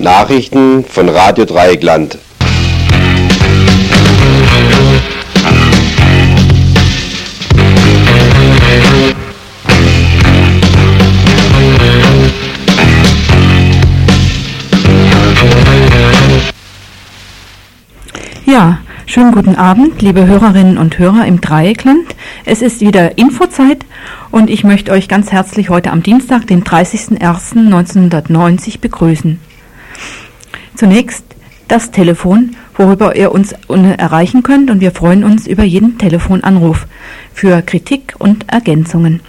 Nachrichten von Radio Dreieckland. Ja, schönen guten Abend, liebe Hörerinnen und Hörer im Dreieckland. Es ist wieder Infozeit und ich möchte euch ganz herzlich heute am Dienstag, den 30.01.1990 begrüßen. Zunächst das Telefon, worüber ihr uns erreichen könnt, und wir freuen uns über jeden Telefonanruf für Kritik und Ergänzungen.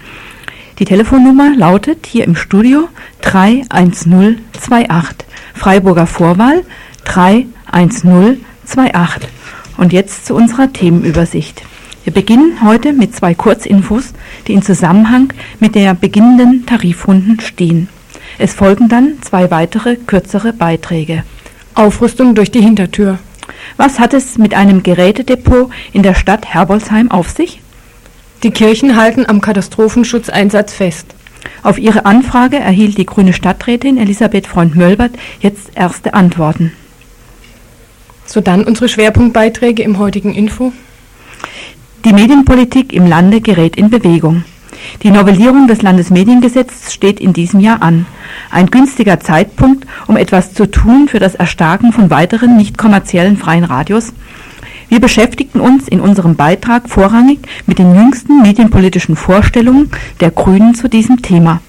Die Telefonnummer lautet hier im Studio 31028, Freiburger Vorwahl 31028. Und jetzt zu unserer Themenübersicht. Wir beginnen heute mit zwei Kurzinfos, die in Zusammenhang mit der beginnenden Tarifrunden stehen. Es folgen dann zwei weitere, kürzere Beiträge. Aufrüstung durch die Hintertür. Was hat es mit einem Gerätedepot in der Stadt Herbolzheim auf sich? Die Kirchen halten am Katastrophenschutzeinsatz fest. Auf ihre Anfrage erhielt die grüne Stadträtin Elisabeth Freund-Mölbert jetzt erste Antworten. Sodann unsere Schwerpunktbeiträge im heutigen Info. Die Medienpolitik im Lande gerät in Bewegung. Die Novellierung des Landesmediengesetzes steht in diesem Jahr an. Ein günstiger Zeitpunkt, um etwas zu tun für das Erstarken von weiteren nicht kommerziellen freien Radios. Wir beschäftigten uns in unserem Beitrag vorrangig mit den jüngsten medienpolitischen Vorstellungen der Grünen zu diesem Thema.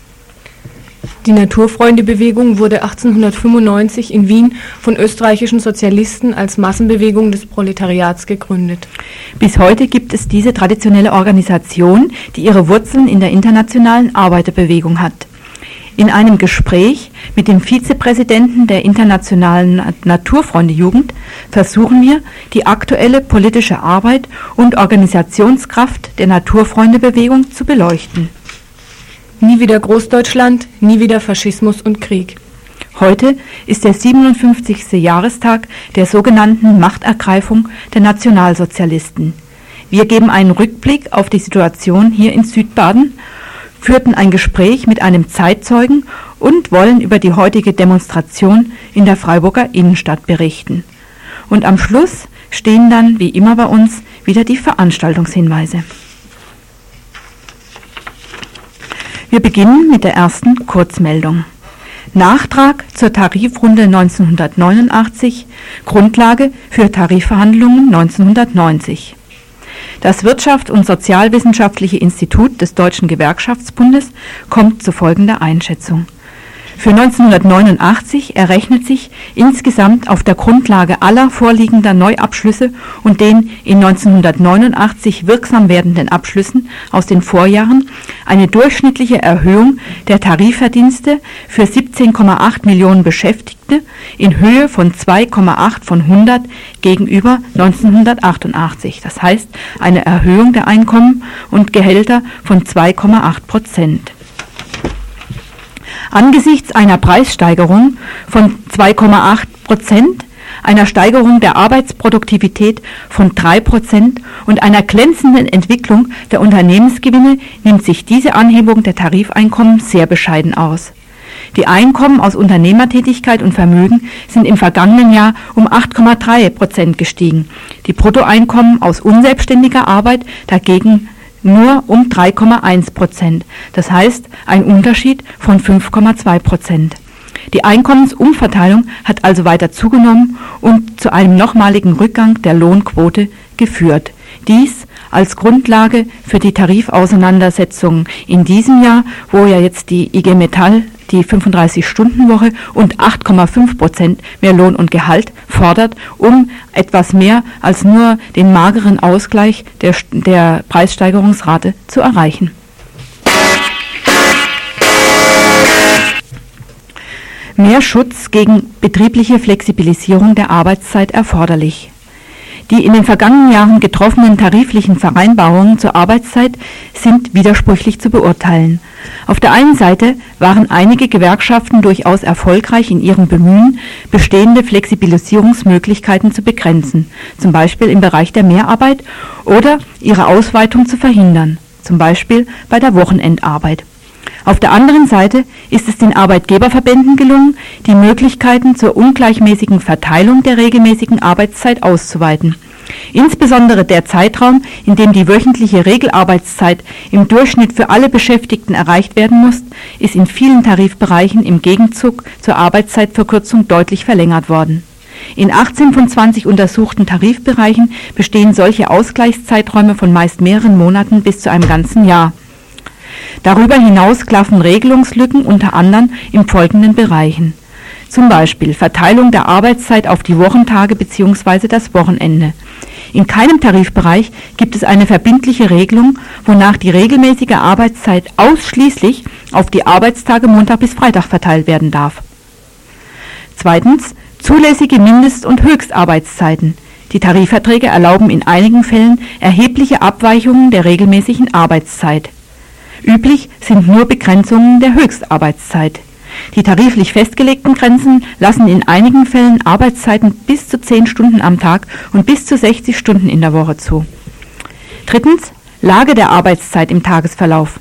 Die Naturfreundebewegung wurde 1895 in Wien von österreichischen Sozialisten als Massenbewegung des Proletariats gegründet. Bis heute gibt es diese traditionelle Organisation, die ihre Wurzeln in der internationalen Arbeiterbewegung hat. In einem Gespräch mit dem Vizepräsidenten der internationalen Naturfreundejugend versuchen wir, die aktuelle politische Arbeit und Organisationskraft der Naturfreundebewegung zu beleuchten. Nie wieder Großdeutschland, nie wieder Faschismus und Krieg. Heute ist der 57. Jahrestag der sogenannten Machtergreifung der Nationalsozialisten. Wir geben einen Rückblick auf die Situation hier in Südbaden, führten ein Gespräch mit einem Zeitzeugen und wollen über die heutige Demonstration in der Freiburger Innenstadt berichten. Und am Schluss stehen dann, wie immer bei uns, wieder die Veranstaltungshinweise. Wir beginnen mit der ersten Kurzmeldung. Nachtrag zur Tarifrunde 1989, Grundlage für Tarifverhandlungen 1990. Das Wirtschafts- und Sozialwissenschaftliche Institut des Deutschen Gewerkschaftsbundes kommt zu folgender Einschätzung. Für 1989 errechnet sich insgesamt auf der Grundlage aller vorliegender Neuabschlüsse und den in 1989 wirksam werdenden Abschlüssen aus den Vorjahren eine durchschnittliche Erhöhung der Tarifverdienste für 17,8 Millionen Beschäftigte in Höhe von 2,8 von 100 gegenüber 1988. Das heißt eine Erhöhung der Einkommen und Gehälter von 2,8%. Angesichts einer Preissteigerung von 2,8%, einer Steigerung der Arbeitsproduktivität von 3% und einer glänzenden Entwicklung der Unternehmensgewinne nimmt sich diese Anhebung der Tarifeinkommen sehr bescheiden aus. Die Einkommen aus Unternehmertätigkeit und Vermögen sind im vergangenen Jahr um 8,3% gestiegen, die Bruttoeinkommen aus unselbstständiger Arbeit dagegen nur um 3,1%, das heißt ein Unterschied von 5,2%. Die Einkommensumverteilung hat also weiter zugenommen und zu einem nochmaligen Rückgang der Lohnquote geführt. Dies als Grundlage für die Tarifauseinandersetzungen in diesem Jahr, wo ja jetzt die IG Metall die 35-Stunden-Woche und 8,5% mehr Lohn und Gehalt fordert, um etwas mehr als nur den mageren Ausgleich der Preissteigerungsrate zu erreichen. Mehr Schutz gegen betriebliche Flexibilisierung der Arbeitszeit erforderlich. Die in den vergangenen Jahren getroffenen tariflichen Vereinbarungen zur Arbeitszeit sind widersprüchlich zu beurteilen. Auf der einen Seite waren einige Gewerkschaften durchaus erfolgreich in ihrem Bemühen, bestehende Flexibilisierungsmöglichkeiten zu begrenzen, zum Beispiel im Bereich der Mehrarbeit oder ihre Ausweitung zu verhindern, zum Beispiel bei der Wochenendarbeit. Auf der anderen Seite ist es den Arbeitgeberverbänden gelungen, die Möglichkeiten zur ungleichmäßigen Verteilung der regelmäßigen Arbeitszeit auszuweiten. Insbesondere der Zeitraum, in dem die wöchentliche Regelarbeitszeit im Durchschnitt für alle Beschäftigten erreicht werden muss, ist in vielen Tarifbereichen im Gegenzug zur Arbeitszeitverkürzung deutlich verlängert worden. In 18 von 20 untersuchten Tarifbereichen bestehen solche Ausgleichszeiträume von meist mehreren Monaten bis zu einem ganzen Jahr. Darüber hinaus klaffen Regelungslücken unter anderem in folgenden Bereichen. Zum Beispiel Verteilung der Arbeitszeit auf die Wochentage bzw. das Wochenende. In keinem Tarifbereich gibt es eine verbindliche Regelung, wonach die regelmäßige Arbeitszeit ausschließlich auf die Arbeitstage Montag bis Freitag verteilt werden darf. Zweitens, zulässige Mindest- und Höchstarbeitszeiten. Die Tarifverträge erlauben in einigen Fällen erhebliche Abweichungen der regelmäßigen Arbeitszeit. Üblich sind nur Begrenzungen der Höchstarbeitszeit. Die tariflich festgelegten Grenzen lassen in einigen Fällen Arbeitszeiten bis zu 10 Stunden am Tag und bis zu 60 Stunden in der Woche zu. Drittens, Lage der Arbeitszeit im Tagesverlauf.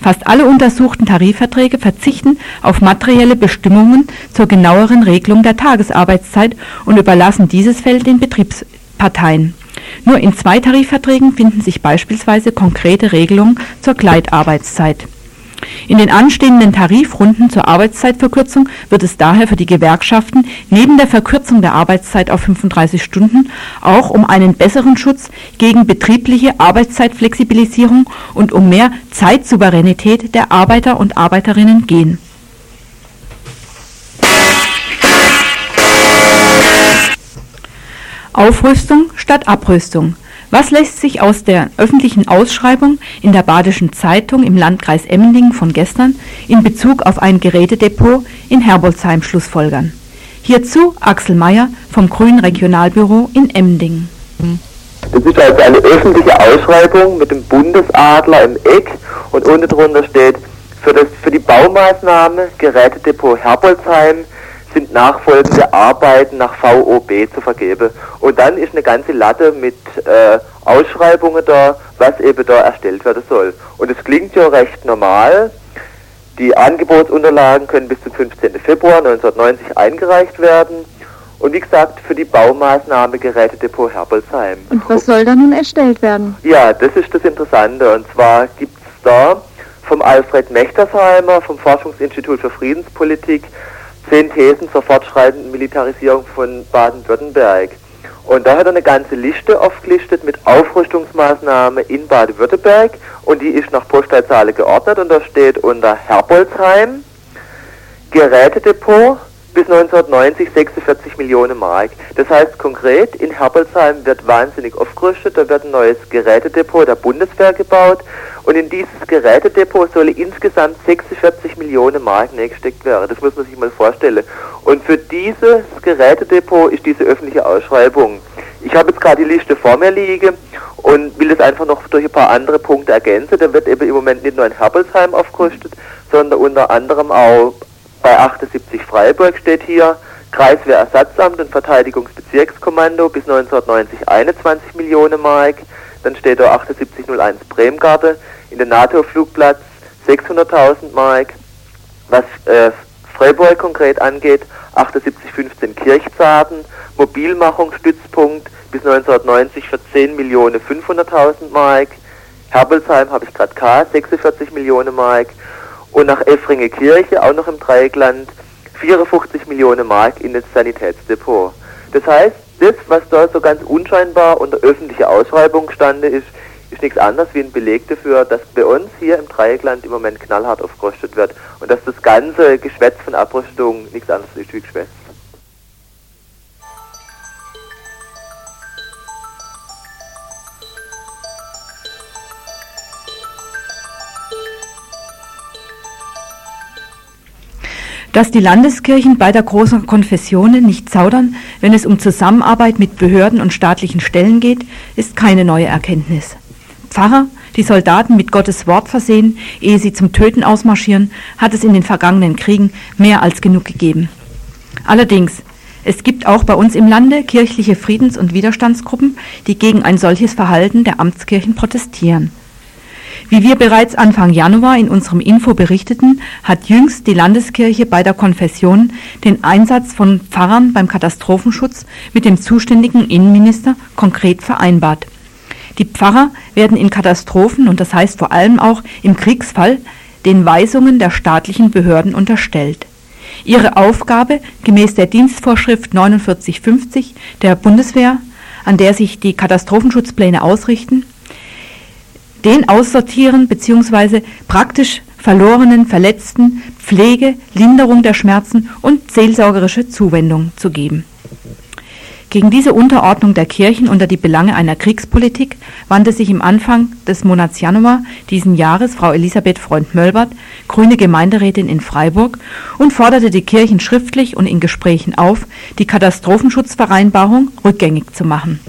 Fast alle untersuchten Tarifverträge verzichten auf materielle Bestimmungen zur genaueren Regelung der Tagesarbeitszeit und überlassen dieses Feld den Betriebsparteien. Nur in 2 Tarifverträgen finden sich beispielsweise konkrete Regelungen zur Gleitarbeitszeit. In den anstehenden Tarifrunden zur Arbeitszeitverkürzung wird es daher für die Gewerkschaften neben der Verkürzung der Arbeitszeit auf 35 Stunden auch um einen besseren Schutz gegen betriebliche Arbeitszeitflexibilisierung und um mehr Zeitsouveränität der Arbeiter und Arbeiterinnen gehen. Aufrüstung statt Abrüstung. Was lässt sich aus der öffentlichen Ausschreibung in der Badischen Zeitung im Landkreis Emmendingen von gestern in Bezug auf ein Gerätedepot in Herbolzheim schlussfolgern? Hierzu Axel Mayer vom Grünen Regionalbüro in Emmendingen. Das ist also eine öffentliche Ausschreibung mit dem Bundesadler im Eck und unten drunter steht, für die Baumaßnahme Gerätedepot Herbolzheim sind nachfolgende Arbeiten nach VOB zu vergeben. Und dann ist eine ganze Latte mit Ausschreibungen da, was eben da erstellt werden soll. Und es klingt ja recht normal. Die Angebotsunterlagen können bis zum 15. Februar 1990 eingereicht werden. Und wie gesagt, für die Baumaßnahme Gerätedepot Herbolzheim. Und was soll da nun erstellt werden? Ja, das ist das Interessante. Und zwar gibt es da vom Alfred Mechtersheimer, vom Forschungsinstitut für Friedenspolitik, 10 Thesen zur fortschreitenden Militarisierung von Baden-Württemberg. Und da hat er eine ganze Liste aufgelistet mit Aufrüstungsmaßnahmen in Baden-Württemberg und die ist nach Postleitzahl geordnet und da steht unter Herbolzheim Gerätedepot bis 1990 46 Millionen Mark. Das heißt konkret, in Herbolzheim wird wahnsinnig aufgerüstet, da wird ein neues Gerätedepot der Bundeswehr gebaut und in dieses Gerätedepot soll insgesamt 46 Millionen Mark reingesteckt werden. Das muss man sich mal vorstellen. Und für dieses Gerätedepot ist diese öffentliche Ausschreibung. Ich habe jetzt gerade die Liste vor mir liegen und will das einfach noch durch ein paar andere Punkte ergänzen. Da wird eben im Moment nicht nur in Herbolzheim aufgerüstet, sondern unter anderem auch bei 78 Freiburg steht hier Kreiswehrersatzamt und Verteidigungsbezirkskommando bis 1990 21 Millionen Mark. Dann steht da 7801 Bremgarten in den NATO-Flugplatz 600.000 Mark. Was Freiburg konkret angeht, 7815 Kirchzarten, Mobilmachungsstützpunkt bis 1990 für 10.500.000 Mark. Herbolzheim habe ich gerade K, 46 Millionen Mark. Und nach Effringe Kirche, auch noch im Dreieckland, 54 Millionen Mark in das Sanitätsdepot. Das heißt, das, was da so ganz unscheinbar unter öffentlicher Ausschreibung stande, ist nichts anderes wie ein Beleg dafür, dass bei uns hier im Dreieckland im Moment knallhart aufgerüstet wird und dass das ganze Geschwätz von Abrüstung nichts anderes ist wie Geschwätz. Dass die Landeskirchen beider großen Konfessionen nicht zaudern, wenn es um Zusammenarbeit mit Behörden und staatlichen Stellen geht, ist keine neue Erkenntnis. Pfarrer, die Soldaten mit Gottes Wort versehen, ehe sie zum Töten ausmarschieren, hat es in den vergangenen Kriegen mehr als genug gegeben. Allerdings, es gibt auch bei uns im Lande kirchliche Friedens- und Widerstandsgruppen, die gegen ein solches Verhalten der Amtskirchen protestieren. Wie wir bereits Anfang Januar in unserem Info berichteten, hat jüngst die Landeskirche bei der Konfession den Einsatz von Pfarrern beim Katastrophenschutz mit dem zuständigen Innenminister konkret vereinbart. Die Pfarrer werden in Katastrophen, und das heißt vor allem auch im Kriegsfall, den Weisungen der staatlichen Behörden unterstellt. Ihre Aufgabe gemäß der Dienstvorschrift 4950 der Bundeswehr, an der sich die Katastrophenschutzpläne ausrichten, den aussortieren bzw. praktisch verlorenen Verletzten Pflege, Linderung der Schmerzen und seelsorgerische Zuwendung zu geben. Gegen diese Unterordnung der Kirchen unter die Belange einer Kriegspolitik wandte sich im Anfang des Monats Januar diesen Jahres Frau Elisabeth Freund-Mölbert, grüne Gemeinderätin in Freiburg, und forderte die Kirchen schriftlich und in Gesprächen auf, die Katastrophenschutzvereinbarung rückgängig zu machen.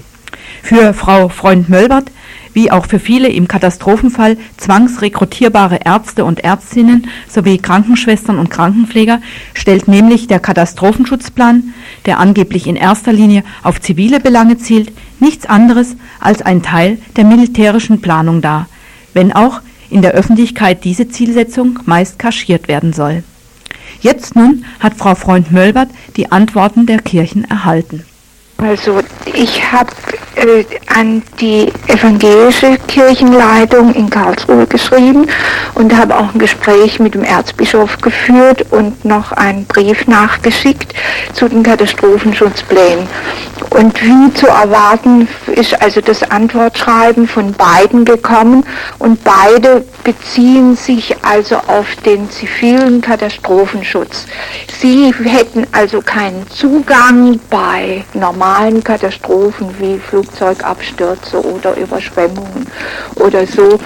Für Frau Freund-Mölbert, wie auch für viele im Katastrophenfall zwangsrekrutierbare Ärzte und Ärztinnen sowie Krankenschwestern und Krankenpfleger, stellt nämlich der Katastrophenschutzplan, der angeblich in erster Linie auf zivile Belange zielt, nichts anderes als ein Teil der militärischen Planung dar, wenn auch in der Öffentlichkeit diese Zielsetzung meist kaschiert werden soll. Jetzt nun hat Frau Freund-Mölbert die Antworten der Kirchen erhalten. Also ich habe an die evangelische Kirchenleitung in Karlsruhe geschrieben und habe auch ein Gespräch mit dem Erzbischof geführt und noch einen Brief nachgeschickt zu den Katastrophenschutzplänen. Und wie zu erwarten ist also das Antwortschreiben von beiden gekommen, und beide beziehen sich also auf den zivilen Katastrophenschutz. Sie hätten also keinen Zugang bei normalen Katastrophen wie Flugzeugabstürze oder Überschwemmungen oder so,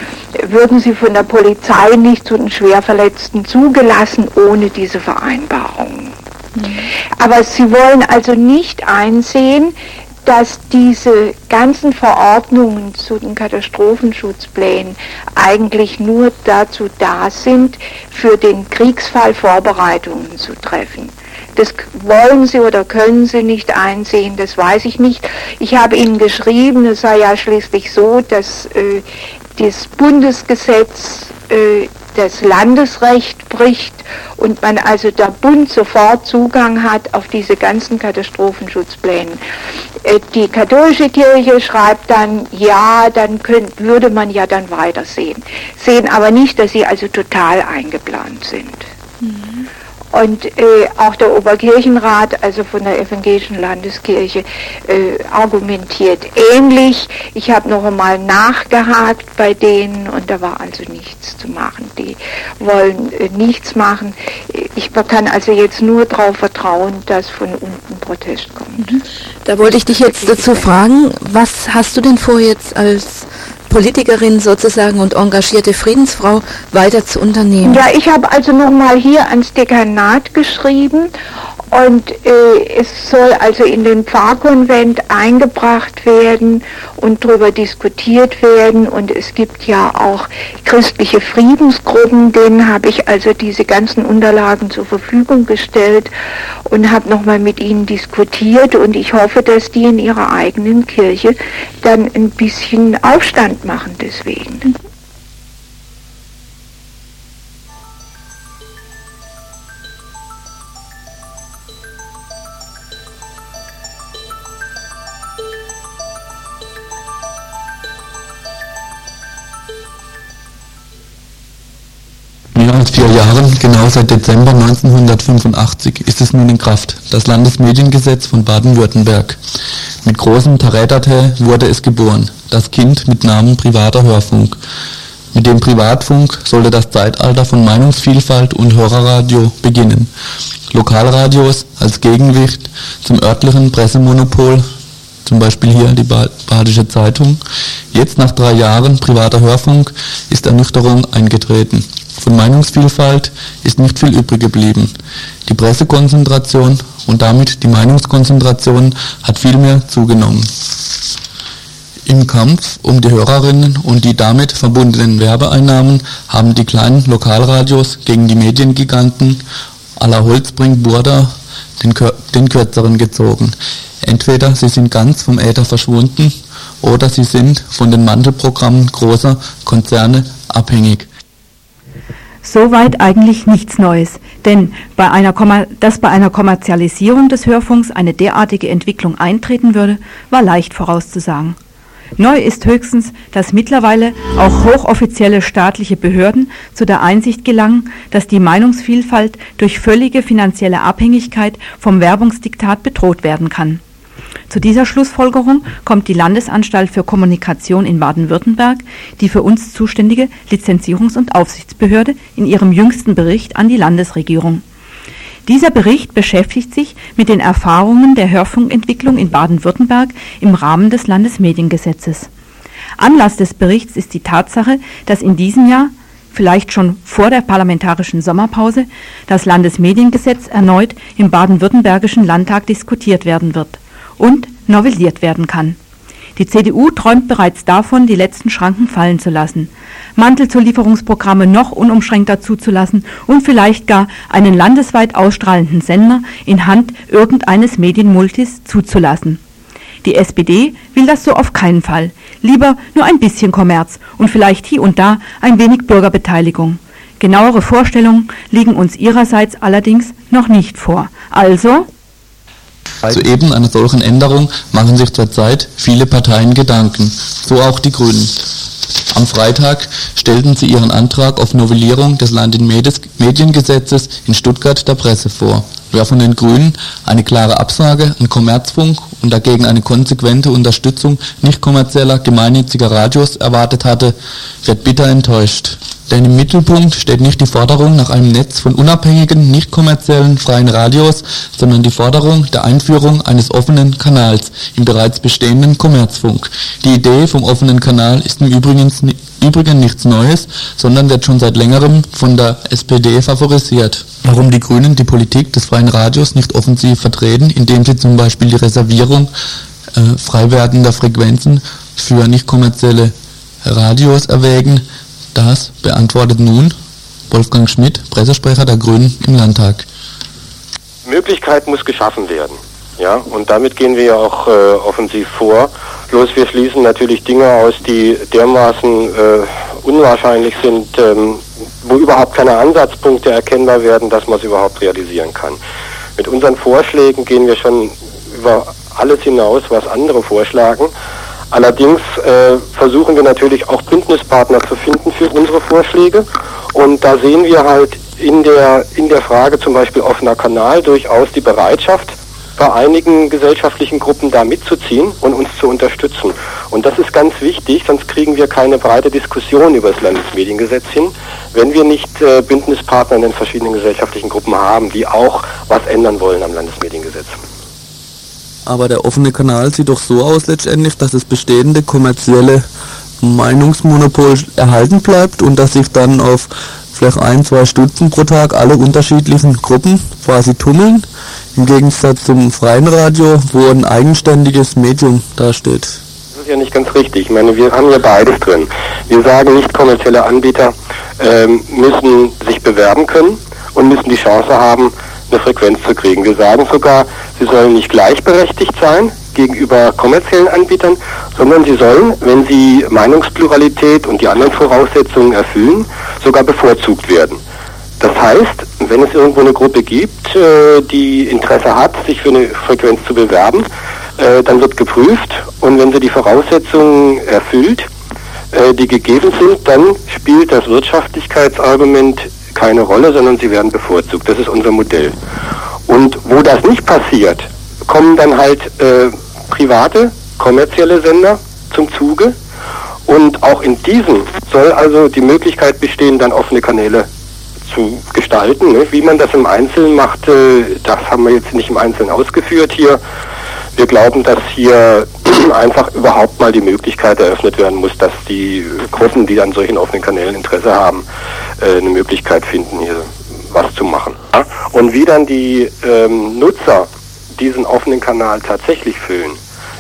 würden sie von der Polizei nicht zu den Schwerverletzten zugelassen ohne diese Vereinbarung. Aber sie wollen also nicht einsehen, dass diese ganzen Verordnungen zu den Katastrophenschutzplänen eigentlich nur dazu da sind, für den Kriegsfall Vorbereitungen zu treffen. Das wollen sie oder können sie nicht einsehen, das weiß ich nicht. Ich habe ihnen geschrieben, es sei ja schließlich so, dass das Bundesgesetz das Landesrecht bricht und man also der Bund sofort Zugang hat auf diese ganzen Katastrophenschutzpläne. Die katholische Kirche schreibt dann, ja, dann würde man ja dann weitersehen. Sehen aber nicht, dass sie also total eingeplant sind. Mhm. Und auch der Oberkirchenrat, also von der evangelischen Landeskirche, argumentiert ähnlich. Ich habe noch einmal nachgehakt bei denen und da war also nichts zu machen. Die wollen nichts machen. Ich kann also jetzt nur darauf vertrauen, dass von unten Protest kommt. Mhm. Da wollte ich dich jetzt dazu fragen, was hast du denn vor, jetzt als Politikerin sozusagen und engagierte Friedensfrau weiter zu unternehmen? Ja, ich habe also nochmal hier ans Dekanat geschrieben und es soll also in den Pfarrkonvent eingebracht werden und darüber diskutiert werden, und es gibt ja auch christliche Friedensgruppen, denen habe ich also diese ganzen Unterlagen zur Verfügung gestellt und habe nochmal mit ihnen diskutiert, und ich hoffe, dass die in ihrer eigenen Kirche dann ein bisschen Aufstand machen deswegen. Mehr als 4 Jahren, genau seit Dezember 1985, ist es nun in Kraft, das Landesmediengesetz von Baden-Württemberg. Mit großem Tarätate wurde es geboren, das Kind mit Namen privater Hörfunk. Mit dem Privatfunk sollte das Zeitalter von Meinungsvielfalt und Hörerradio beginnen. Lokalradios als Gegengewicht zum örtlichen Pressemonopol, zum Beispiel hier die Badische Zeitung. Jetzt nach 3 Jahren privater Hörfunk ist Ernüchterung eingetreten. Von Meinungsvielfalt ist nicht viel übrig geblieben. Die Pressekonzentration und damit die Meinungskonzentration hat vielmehr zugenommen. Im Kampf um die Hörerinnen und die damit verbundenen Werbeeinnahmen haben die kleinen Lokalradios gegen die Mediengiganten à la Holzbrink-Burda den Kürzeren gezogen. Entweder sie sind ganz vom Äther verschwunden oder sie sind von den Mantelprogrammen großer Konzerne abhängig. Soweit eigentlich nichts Neues, denn dass bei einer Kommerzialisierung des Hörfunks eine derartige Entwicklung eintreten würde, war leicht vorauszusagen. Neu ist höchstens, dass mittlerweile auch hochoffizielle staatliche Behörden zu der Einsicht gelangen, dass die Meinungsvielfalt durch völlige finanzielle Abhängigkeit vom Werbungsdiktat bedroht werden kann. Zu dieser Schlussfolgerung kommt die Landesanstalt für Kommunikation in Baden-Württemberg, die für uns zuständige Lizenzierungs- und Aufsichtsbehörde, in ihrem jüngsten Bericht an die Landesregierung. Dieser Bericht beschäftigt sich mit den Erfahrungen der Hörfunkentwicklung in Baden-Württemberg im Rahmen des Landesmediengesetzes. Anlass des Berichts ist die Tatsache, dass in diesem Jahr, vielleicht schon vor der parlamentarischen Sommerpause, das Landesmediengesetz erneut im baden-württembergischen Landtag diskutiert werden wird und novelliert werden kann. Die CDU träumt bereits davon, die letzten Schranken fallen zu lassen, Mantelzulieferungsprogramme noch unumschränkter zuzulassen und vielleicht gar einen landesweit ausstrahlenden Sender in Hand irgendeines Medienmultis zuzulassen. Die SPD will das so auf keinen Fall. Lieber nur ein bisschen Kommerz und vielleicht hier und da ein wenig Bürgerbeteiligung. Genauere Vorstellungen liegen uns ihrerseits allerdings noch nicht vor. Also... Zu eben einer solchen Änderung machen sich zurzeit viele Parteien Gedanken, so auch die Grünen. Am Freitag stellten sie ihren Antrag auf Novellierung des Landesmediengesetzes in Stuttgart der Presse vor. Wer von den Grünen eine klare Absage an Kommerzfunk und dagegen eine konsequente Unterstützung nicht kommerzieller, gemeinnütziger Radios erwartet hatte, wird bitter enttäuscht. Denn im Mittelpunkt steht nicht die Forderung nach einem Netz von unabhängigen, nicht kommerziellen, freien Radios, sondern die Forderung der Einführung eines offenen Kanals im bereits bestehenden Kommerzfunk. Die Idee vom offenen Kanal ist im Übrigen nichts Neues, sondern wird schon seit längerem von der SPD favorisiert. Warum die Grünen die Politik des freien Radios nicht offensiv vertreten, indem sie zum Beispiel die Reservierung frei werdender Frequenzen für nicht kommerzielle Radios erwägen, das beantwortet nun Wolfgang Schmidt, Pressesprecher der Grünen im Landtag. Möglichkeit muss geschaffen werden. Ja, und damit gehen wir ja auch offensiv vor. Bloß wir schließen natürlich Dinge aus, die dermaßen unwahrscheinlich sind, wo überhaupt keine Ansatzpunkte erkennbar werden, dass man es überhaupt realisieren kann. Mit unseren Vorschlägen gehen wir schon über alles hinaus, was andere vorschlagen. Allerdings versuchen wir natürlich auch Bündnispartner zu finden für unsere Vorschläge, und da sehen wir halt in der Frage zum Beispiel offener Kanal durchaus die Bereitschaft, bei einigen gesellschaftlichen Gruppen da mitzuziehen und uns zu unterstützen. Und das ist ganz wichtig, sonst kriegen wir keine breite Diskussion über das Landesmediengesetz hin, wenn wir nicht Bündnispartner in den verschiedenen gesellschaftlichen Gruppen haben, die auch was ändern wollen am Landesmediengesetz. Aber der offene Kanal sieht doch so aus letztendlich, dass das bestehende kommerzielle Meinungsmonopol erhalten bleibt und dass sich dann auf vielleicht 1-2 Stunden pro Tag alle unterschiedlichen Gruppen quasi tummeln, im Gegensatz zum freien Radio, wo ein eigenständiges Medium dasteht. Das ist ja nicht ganz richtig. Ich meine, wir haben ja beides drin. Wir sagen, nicht kommerzielle Anbieter müssen sich bewerben können und müssen die Chance haben, eine Frequenz zu kriegen. Wir sagen sogar, sie sollen nicht gleichberechtigt sein gegenüber kommerziellen Anbietern, sondern sie sollen, wenn sie Meinungspluralität und die anderen Voraussetzungen erfüllen, sogar bevorzugt werden. Das heißt, wenn es irgendwo eine Gruppe gibt, die Interesse hat, sich für eine Frequenz zu bewerben, dann wird geprüft, und wenn sie die Voraussetzungen erfüllt, die gegeben sind, dann spielt das Wirtschaftlichkeitsargument keine Rolle, sondern sie werden bevorzugt. Das ist unser Modell. Und wo das nicht passiert, kommen dann halt private, kommerzielle Sender zum Zuge, und auch in diesem soll also die Möglichkeit bestehen, dann offene Kanäle zu gestalten. Ne? Wie man das im Einzelnen macht, das haben wir jetzt nicht im Einzelnen ausgeführt hier. Wir glauben, dass hier einfach überhaupt mal die Möglichkeit eröffnet werden muss, dass die Gruppen, die an solchen offenen Kanälen Interesse haben, eine Möglichkeit finden, hier was zu machen. Und wie dann die Nutzer diesen offenen Kanal tatsächlich füllen,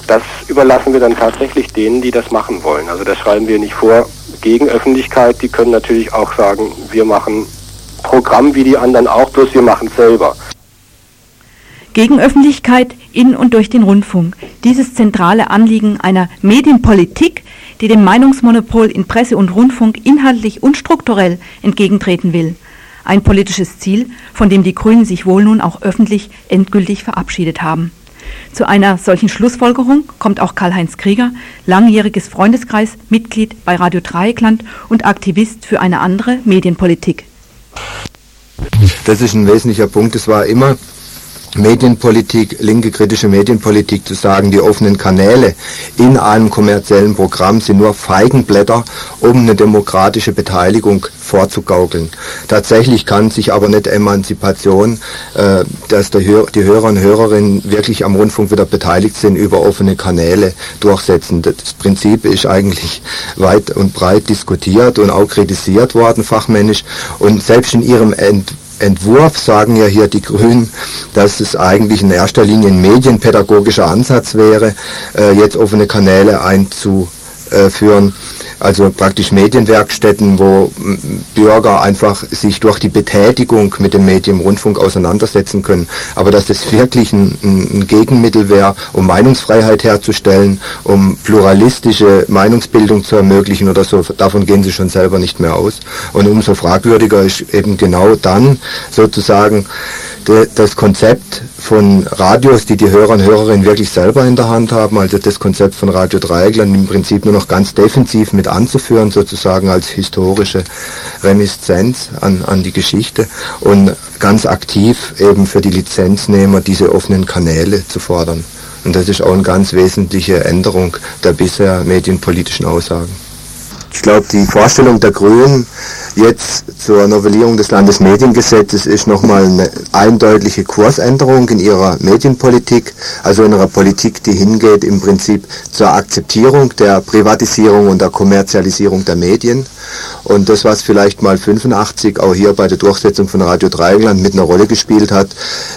das überlassen wir dann tatsächlich denen, die das machen wollen. Also das schreiben wir nicht vor gegen Öffentlichkeit. Die können natürlich auch sagen, wir machen Programm wie die anderen auch, bloß wir machen es selber. gegen Öffentlichkeit in und durch den Rundfunk. Dieses zentrale Anliegen einer Medienpolitik, die dem Meinungsmonopol in Presse und Rundfunk inhaltlich und strukturell entgegentreten will. Ein politisches Ziel, von dem die Grünen sich wohl nun auch öffentlich endgültig verabschiedet haben. Zu einer solchen Schlussfolgerung kommt auch Karl-Heinz Krieger, langjähriges Freundeskreismitglied bei Radio Dreieckland und Aktivist für eine andere Medienpolitik. Das ist ein wesentlicher Punkt. Es war immer Medienpolitik, linke kritische Medienpolitik zu sagen, die offenen Kanäle in einem kommerziellen Programm sind nur Feigenblätter, um eine demokratische Beteiligung vorzugaukeln. Tatsächlich kann sich aber nicht Emanzipation, dass die Hörer und Hörerinnen wirklich am Rundfunk wieder beteiligt sind, über offene Kanäle durchsetzen. Das Prinzip ist eigentlich weit und breit diskutiert und auch kritisiert worden, fachmännisch, und selbst in ihrem Entwurf sagen ja hier die Grünen, dass es eigentlich in erster Linie ein medienpädagogischer Ansatz wäre, jetzt offene Kanäle einzuführen, also praktisch Medienwerkstätten, wo Bürger einfach sich durch die Betätigung mit dem Medium Rundfunk auseinandersetzen können. Aber dass das wirklich ein Gegenmittel wäre, um Meinungsfreiheit herzustellen, um pluralistische Meinungsbildung zu ermöglichen oder so, davon gehen sie schon selber nicht mehr aus. Und umso fragwürdiger ist eben genau dann sozusagen das Konzept von Radios, die die Hörer und Hörerinnen wirklich selber in der Hand haben, also das Konzept von Radio Dreieckland im Prinzip nur noch ganz defensiv mit anzuführen, sozusagen als historische Reminiszenz an die Geschichte, und ganz aktiv eben für die Lizenznehmer diese offenen Kanäle zu fordern. Und das ist auch eine ganz wesentliche Änderung der bisher medienpolitischen Aussagen. Ich glaube, die Vorstellung der Grünen jetzt zur Novellierung des Landesmediengesetzes ist nochmal eine eindeutige Kursänderung in ihrer Medienpolitik, also in ihrer Politik, die hingeht im Prinzip zur Akzeptierung der Privatisierung und der Kommerzialisierung der Medien. Und das, was vielleicht mal 85 auch hier bei der Durchsetzung von Radio Dreieckland mit einer Rolle gespielt hat,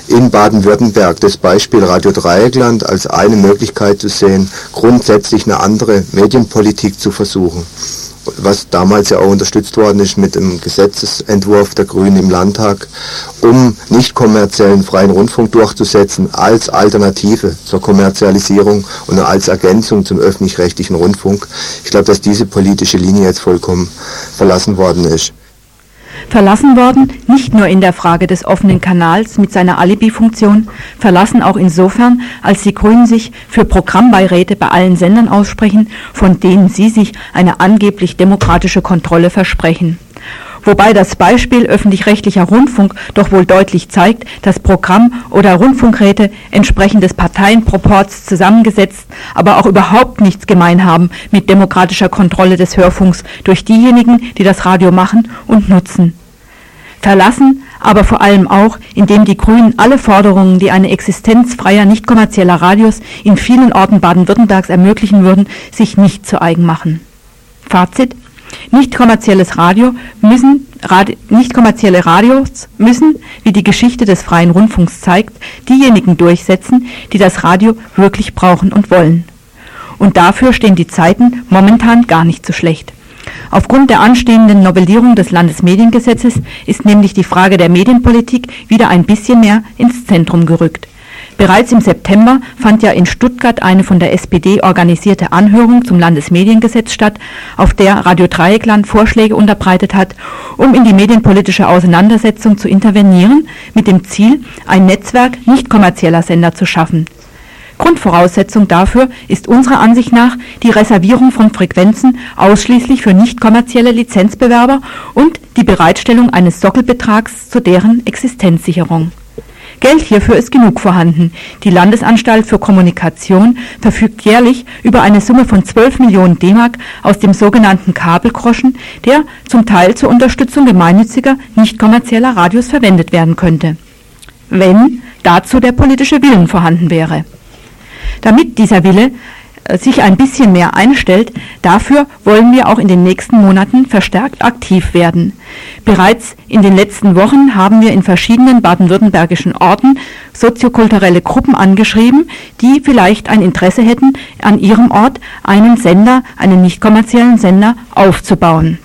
in Baden-Württemberg das Beispiel Radio Dreieckland als eine Möglichkeit zu sehen, grundsätzlich eine andere Medienpolitik zu versuchen, was damals ja auch unterstützt worden ist mit dem Gesetzesentwurf der Grünen im Landtag, um nicht kommerziellen freien Rundfunk durchzusetzen als Alternative zur Kommerzialisierung und als Ergänzung zum öffentlich-rechtlichen Rundfunk. Ich glaube, dass diese politische Linie jetzt vollkommen verlassen worden ist. Verlassen worden, nicht nur in der Frage des offenen Kanals mit seiner Alibi-Funktion, verlassen auch insofern, als die Grünen sich für Programmbeiräte bei allen Sendern aussprechen, von denen sie sich eine angeblich demokratische Kontrolle versprechen. Wobei das Beispiel öffentlich-rechtlicher Rundfunk doch wohl deutlich zeigt, dass Programm- oder Rundfunkräte entsprechend des Parteienproports zusammengesetzt, aber auch überhaupt nichts gemein haben mit demokratischer Kontrolle des Hörfunks durch diejenigen, die das Radio machen und nutzen. Verlassen, aber vor allem auch, indem die Grünen alle Forderungen, die eine Existenz freier, nicht kommerzieller Radios in vielen Orten Baden-Württembergs ermöglichen würden, sich nicht zu eigen machen. Fazit: Nicht kommerzielle Radios müssen, wie die Geschichte des freien Rundfunks zeigt, diejenigen durchsetzen, die das Radio wirklich brauchen und wollen. Und dafür stehen die Zeiten momentan gar nicht so schlecht. Aufgrund der anstehenden Novellierung des Landesmediengesetzes ist nämlich die Frage der Medienpolitik wieder ein bisschen mehr ins Zentrum gerückt. Bereits im September fand ja in Stuttgart eine von der SPD organisierte Anhörung zum Landesmediengesetz statt, auf der Radio Dreieckland Vorschläge unterbreitet hat, um in die medienpolitische Auseinandersetzung zu intervenieren, mit dem Ziel, ein Netzwerk nicht kommerzieller Sender zu schaffen. Grundvoraussetzung dafür ist unserer Ansicht nach die Reservierung von Frequenzen ausschließlich für nicht kommerzielle Lizenzbewerber und die Bereitstellung eines Sockelbetrags zu deren Existenzsicherung. Geld hierfür ist genug vorhanden. Die Landesanstalt für Kommunikation verfügt jährlich über eine Summe von 12 Millionen D-Mark aus dem sogenannten Kabelgroschen, der zum Teil zur Unterstützung gemeinnütziger, nicht kommerzieller Radios verwendet werden könnte, wenn dazu der politische Willen vorhanden wäre. Damit dieser Wille sich ein bisschen mehr einstellt, dafür wollen wir auch in den nächsten Monaten verstärkt aktiv werden. Bereits in den letzten Wochen haben wir in verschiedenen baden-württembergischen Orten soziokulturelle Gruppen angeschrieben, die vielleicht ein Interesse hätten, an ihrem Ort einen Sender, einen nicht kommerziellen Sender aufzubauen.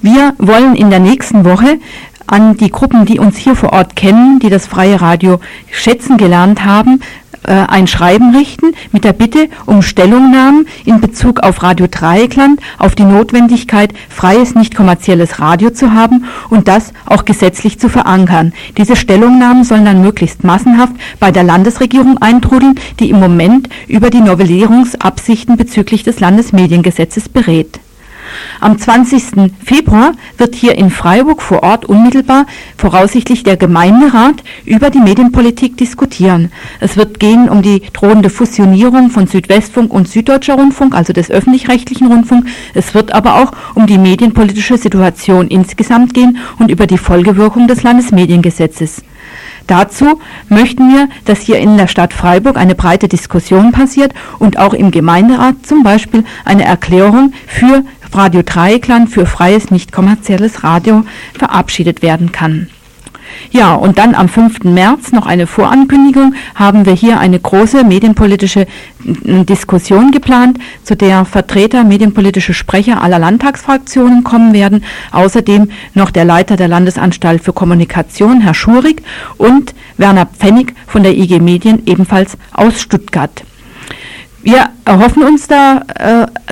Wir wollen in der nächsten Woche an die Gruppen, die uns hier vor Ort kennen, die das freie Radio schätzen gelernt haben, ein Schreiben richten mit der Bitte um Stellungnahmen in Bezug auf Radio Dreieckland, auf die Notwendigkeit, freies, nicht kommerzielles Radio zu haben und das auch gesetzlich zu verankern. Diese Stellungnahmen sollen dann möglichst massenhaft bei der Landesregierung eintrudeln, die im Moment über die Novellierungsabsichten bezüglich des Landesmediengesetzes berät. Am 20. Februar wird hier in Freiburg vor Ort unmittelbar voraussichtlich der Gemeinderat über die Medienpolitik diskutieren. Es wird gehen um die drohende Fusionierung von Südwestfunk und Süddeutscher Rundfunk, also des öffentlich-rechtlichen Rundfunks. Es wird aber auch um die medienpolitische Situation insgesamt gehen und über die Folgewirkung des Landesmediengesetzes. Dazu möchten wir, dass hier in der Stadt Freiburg eine breite Diskussion passiert und auch im Gemeinderat zum Beispiel eine Erklärung für Radio Dreieckland, für freies, nicht kommerzielles Radio verabschiedet werden kann. Ja, und dann am 5. März noch eine Vorankündigung, haben wir hier eine große medienpolitische Diskussion geplant, zu der Vertreter, medienpolitische Sprecher aller Landtagsfraktionen kommen werden, außerdem noch der Leiter der Landesanstalt für Kommunikation, Herr Schurig, und Werner Pfennig von der IG Medien, ebenfalls aus Stuttgart. Wir erhoffen uns da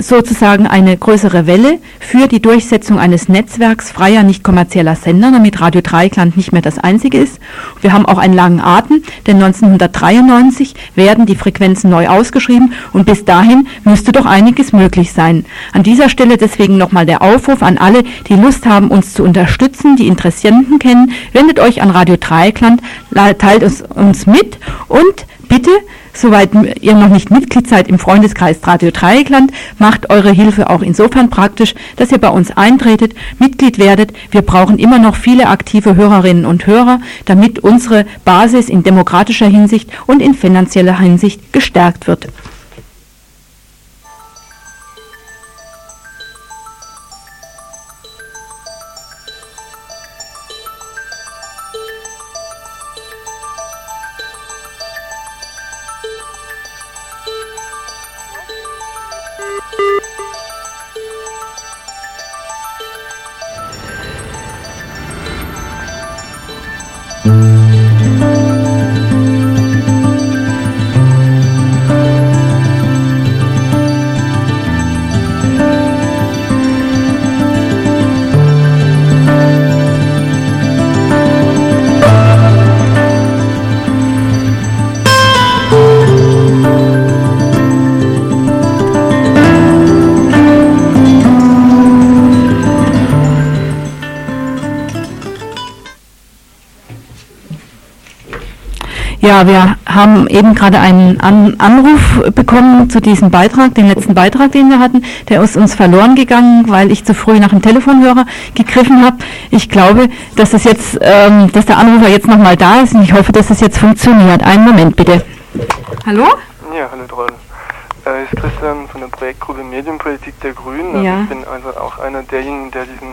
sozusagen eine größere Welle für die Durchsetzung eines Netzwerks freier, nicht kommerzieller Sender, damit Radio Dreieckland nicht mehr das einzige ist. Wir haben auch einen langen Atem, denn 1993 werden die Frequenzen neu ausgeschrieben und bis dahin müsste doch einiges möglich sein. An dieser Stelle deswegen nochmal der Aufruf an alle, die Lust haben, uns zu unterstützen, die Interessenten kennen. Wendet euch an Radio Dreieckland, teilt uns mit und bitte, soweit ihr noch nicht Mitglied seid im Freundeskreis Radio Dreieckland, macht eure Hilfe auch insofern praktisch, dass ihr bei uns eintretet, Mitglied werdet. Wir brauchen immer noch viele aktive Hörerinnen und Hörer, damit unsere Basis in demokratischer Hinsicht und in finanzieller Hinsicht gestärkt wird. Ja, wir haben eben gerade einen Anruf bekommen zu diesem Beitrag, den letzten Beitrag, den wir hatten. Der ist uns verloren gegangen, weil ich zu früh nach dem Telefonhörer gegriffen habe. Ich glaube, dass das jetzt, dass der Anrufer jetzt nochmal da ist und ich hoffe, dass das jetzt funktioniert. Einen Moment bitte. Hallo? Ja, hallo Droll. Hier ist Christian von der Projektgruppe Medienpolitik der Grünen. Also ja. Ich bin also auch einer derjenigen, der diesen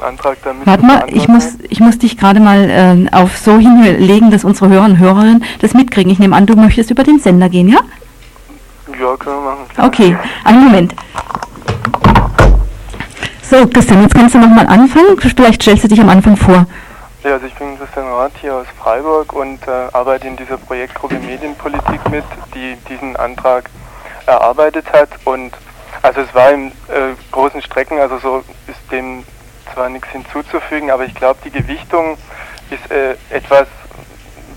Antrag damit. Warte mal, ich muss dich gerade mal auf so hinlegen, dass unsere Hörer und Hörerinnen das mitkriegen. Ich nehme an, du möchtest über den Sender gehen, ja? Ja, können wir machen. Klar. Okay, einen Moment. So, Christian, jetzt kannst du nochmal anfangen. Vielleicht stellst du dich am Anfang vor. Ja, also ich bin Christian Rath hier aus Freiburg und arbeite in dieser Projektgruppe Medienpolitik mit, die diesen Antrag erarbeitet hat. Und also es war in großen Strecken, also so ist dem zwar nichts hinzuzufügen, aber ich glaube, die Gewichtung ist etwas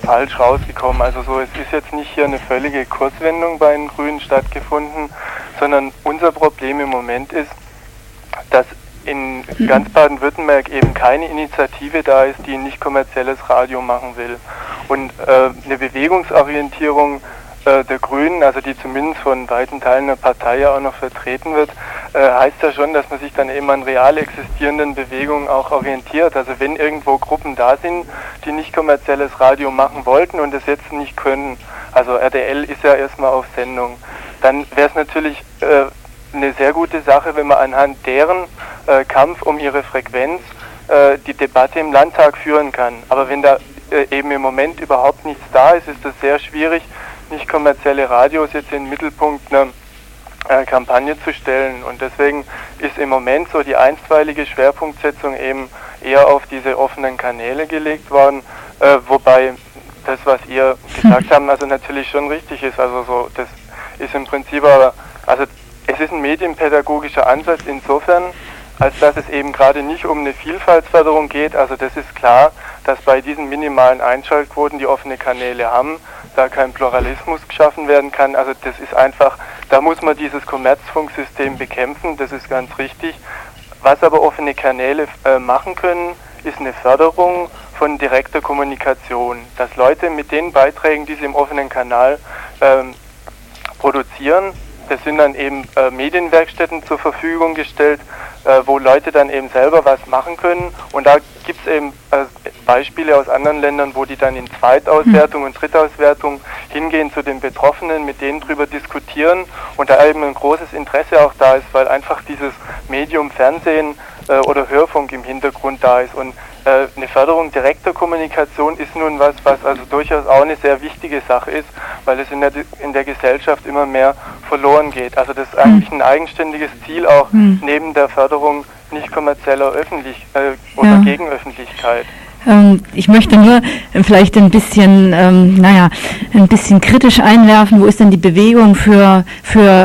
falsch rausgekommen. Also so, es ist jetzt nicht hier eine völlige Kurswendung bei den Grünen stattgefunden, sondern unser Problem im Moment ist, dass in ganz Baden-Württemberg eben keine Initiative da ist, die nicht kommerzielles Radio machen will. Und eine Bewegungsorientierung der Grünen, also die zumindest von weiten Teilen der Partei ja auch noch vertreten wird, heißt ja schon, dass man sich dann eben an real existierenden Bewegungen auch orientiert. Also wenn irgendwo Gruppen da sind, die nicht kommerzielles Radio machen wollten und es jetzt nicht können, also RTL ist ja erstmal auf Sendung, dann wäre es natürlich eine sehr gute Sache, wenn man anhand deren Kampf um ihre Frequenz die Debatte im Landtag führen kann. Aber wenn da eben im Moment überhaupt nichts da ist, ist das sehr schwierig, nicht kommerzielle Radios jetzt in den Mittelpunkt einer Kampagne zu stellen. Und deswegen ist im Moment so die einstweilige Schwerpunktsetzung eben eher auf diese offenen Kanäle gelegt worden, wobei das, was ihr gesagt habt, also natürlich schon richtig ist. Also so, das ist im Prinzip aber, also es ist ein medienpädagogischer Ansatz insofern, als dass es eben gerade nicht um eine Vielfaltsförderung geht. Also das ist klar, dass bei diesen minimalen Einschaltquoten, die offene Kanäle haben, da kein Pluralismus geschaffen werden kann. Also das ist einfach, da muss man dieses Kommerzfunksystem bekämpfen, das ist ganz richtig. Was aber offene Kanäle machen können, ist eine Förderung von direkter Kommunikation. Dass Leute mit den Beiträgen, die sie im offenen Kanal produzieren, das sind dann eben Medienwerkstätten zur Verfügung gestellt, wo Leute dann eben selber was machen können. Und da gibt es eben Beispiele aus anderen Ländern, wo die dann in Zweitauswertung und Drittauswertung hingehen zu den Betroffenen, mit denen drüber diskutieren und da eben ein großes Interesse auch da ist, weil einfach dieses Medium Fernsehen oder Hörfunk im Hintergrund da ist. Und eine Förderung direkter Kommunikation ist nun was, was also durchaus auch eine sehr wichtige Sache ist, weil es in der Gesellschaft immer mehr verloren geht. Also das ist eigentlich ein eigenständiges Ziel auch neben der Förderung nicht kommerzieller oder Gegenöffentlichkeit. Ich möchte nur vielleicht ein bisschen, ein bisschen kritisch einwerfen, wo ist denn die Bewegung für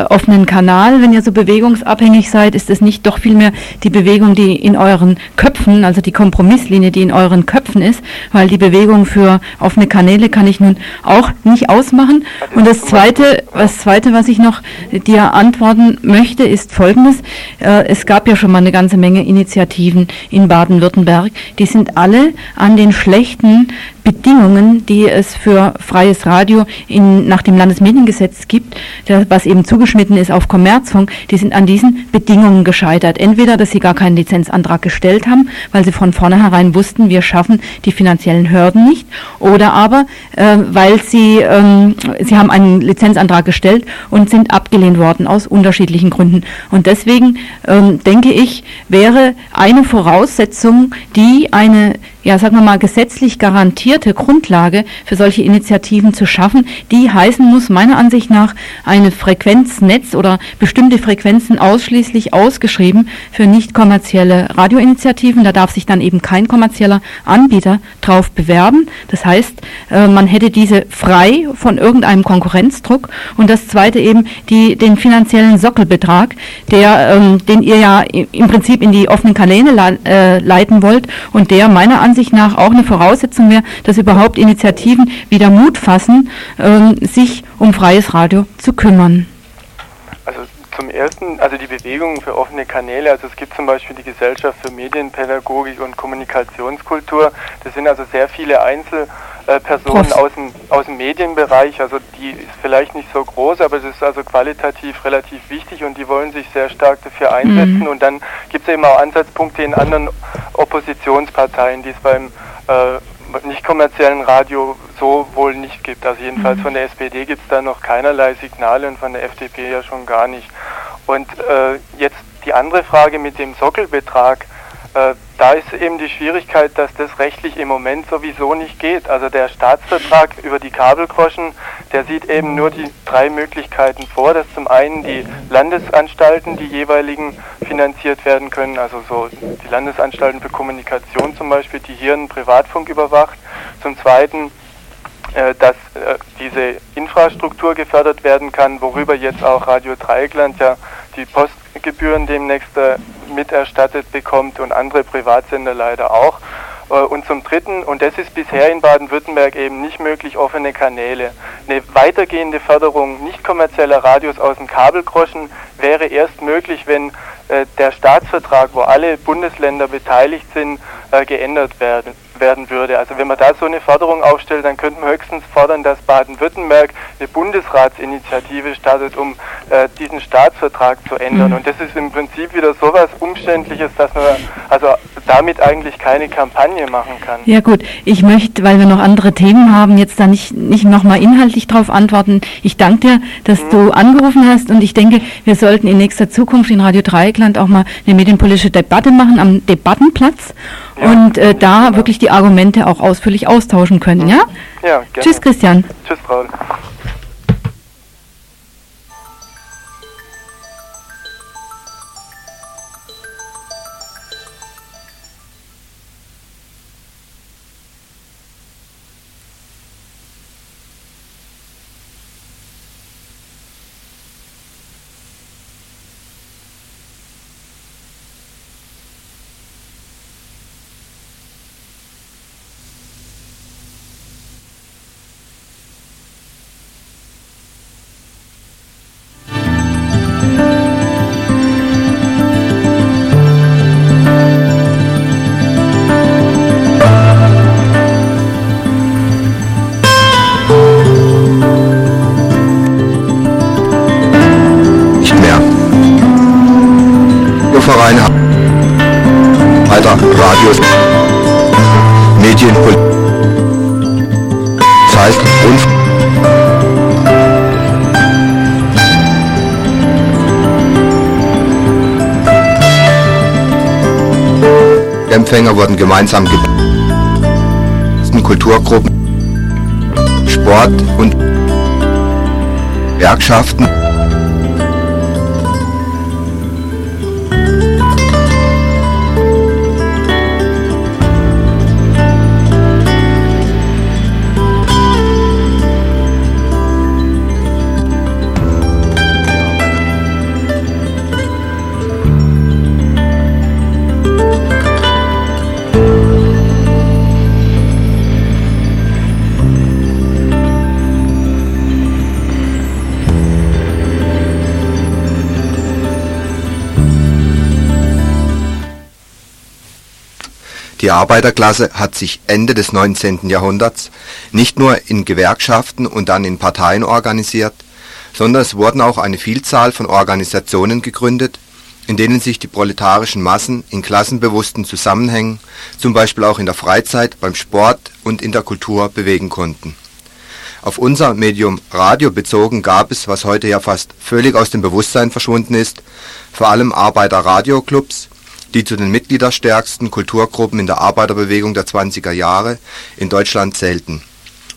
offenen Kanal? Wenn ihr so bewegungsabhängig seid, ist es nicht doch vielmehr die Bewegung, die in euren Köpfen, also die Kompromisslinie, die in euren Köpfen ist, weil die Bewegung für offene Kanäle kann ich nun auch nicht ausmachen. Und das Zweite, was ich noch dir antworten möchte, ist Folgendes. Es gab ja schon mal eine ganze Menge Initiativen in Baden-Württemberg. Die sind alle an den schlechten Bedingungen, die es für freies Radio nach dem Landesmediengesetz gibt, was eben zugeschnitten ist auf Kommerzfunk, die sind an diesen Bedingungen gescheitert. Entweder, dass sie gar keinen Lizenzantrag gestellt haben, weil sie von vornherein wussten, wir schaffen die finanziellen Hürden nicht, oder aber, weil sie haben einen Lizenzantrag gestellt und sind abgelehnt worden aus unterschiedlichen Gründen. Und deswegen, denke ich, wäre eine Voraussetzung, die eine gesetzlich garantierte Grundlage für solche Initiativen zu schaffen, die heißen muss, meiner Ansicht nach, eine Frequenznetz oder bestimmte Frequenzen ausschließlich ausgeschrieben für nicht kommerzielle Radioinitiativen. Da darf sich dann eben kein kommerzieller Anbieter drauf bewerben. Das heißt, man hätte diese frei von irgendeinem Konkurrenzdruck. Und das Zweite eben den finanziellen Sockelbetrag, den ihr ja im Prinzip in die offenen Kanäle leiten wollt und der meiner Ansicht nach auch eine Voraussetzung wäre, dass überhaupt Initiativen wieder Mut fassen, sich um freies Radio zu kümmern. Also zum Ersten, also die Bewegung für offene Kanäle, also es gibt zum Beispiel die Gesellschaft für Medienpädagogik und Kommunikationskultur, das sind also sehr viele Einzelpersonen aus dem Medienbereich, also die ist vielleicht nicht so groß, aber das ist also qualitativ relativ wichtig und die wollen sich sehr stark dafür einsetzen und dann gibt es eben auch Ansatzpunkte in anderen Oppositionsparteien, die es beim nicht kommerziellen Radio so wohl nicht gibt. Also jedenfalls von der SPD gibt es da noch keinerlei Signale und von der FDP ja schon gar nicht. Und jetzt die andere Frage mit dem Sockelbetrag, da ist eben die Schwierigkeit, dass das rechtlich im Moment sowieso nicht geht. Also der Staatsvertrag über die Kabelgroschen, der sieht eben nur die drei Möglichkeiten vor, dass zum einen die Landesanstalten, die jeweiligen, finanziert werden können, also so die Landesanstalten für Kommunikation zum Beispiel, die hier einen Privatfunk überwacht. Zum Zweiten, dass diese Infrastruktur gefördert werden kann, worüber jetzt auch Radio Dreieckland ja die Postgebühren demnächst miterstattet bekommt und andere Privatsender leider auch. Und zum Dritten, und das ist bisher in Baden-Württemberg eben nicht möglich, offene Kanäle. Eine weitergehende Förderung nicht kommerzieller Radios aus dem Kabelgroschen wäre erst möglich, wenn der Staatsvertrag, wo alle Bundesländer beteiligt sind, geändert werden würde. Also wenn man da so eine Förderung aufstellt, dann könnte man höchstens fordern, dass Baden-Württemberg eine Bundesratsinitiative startet, um diesen Staatsvertrag zu ändern. Und das ist im Prinzip wieder sowas Umständliches, dass man also damit eigentlich keine Kampagne machen kann. Ja gut, ich möchte, weil wir noch andere Themen haben, jetzt da nicht nochmal inhaltlich drauf antworten. Ich danke dir, dass du angerufen hast und ich denke, wir sollten in nächster Zukunft in Radio Dreieckland auch mal eine medienpolitische Debatte machen am Debattenplatz und da wirklich die Argumente auch ausführlich austauschen können, ja? Ja, gerne. Tschüss, Christian. Tschüss, Paul. Radio, Medien, Zeit und Empfänger wurden gemeinsam Kulturgruppen, Sport und Gewerkschaften. Die Arbeiterklasse hat sich Ende des 19. Jahrhunderts nicht nur in Gewerkschaften und dann in Parteien organisiert, sondern es wurden auch eine Vielzahl von Organisationen gegründet, in denen sich die proletarischen Massen in klassenbewussten Zusammenhängen, zum Beispiel auch in der Freizeit, beim Sport und in der Kultur bewegen konnten. Auf unser Medium Radio bezogen gab es, was heute ja fast völlig aus dem Bewusstsein verschwunden ist, vor allem Arbeiter-Radio-Clubs, die zu den mitgliederstärksten Kulturgruppen in der Arbeiterbewegung der 20er Jahre in Deutschland zählten.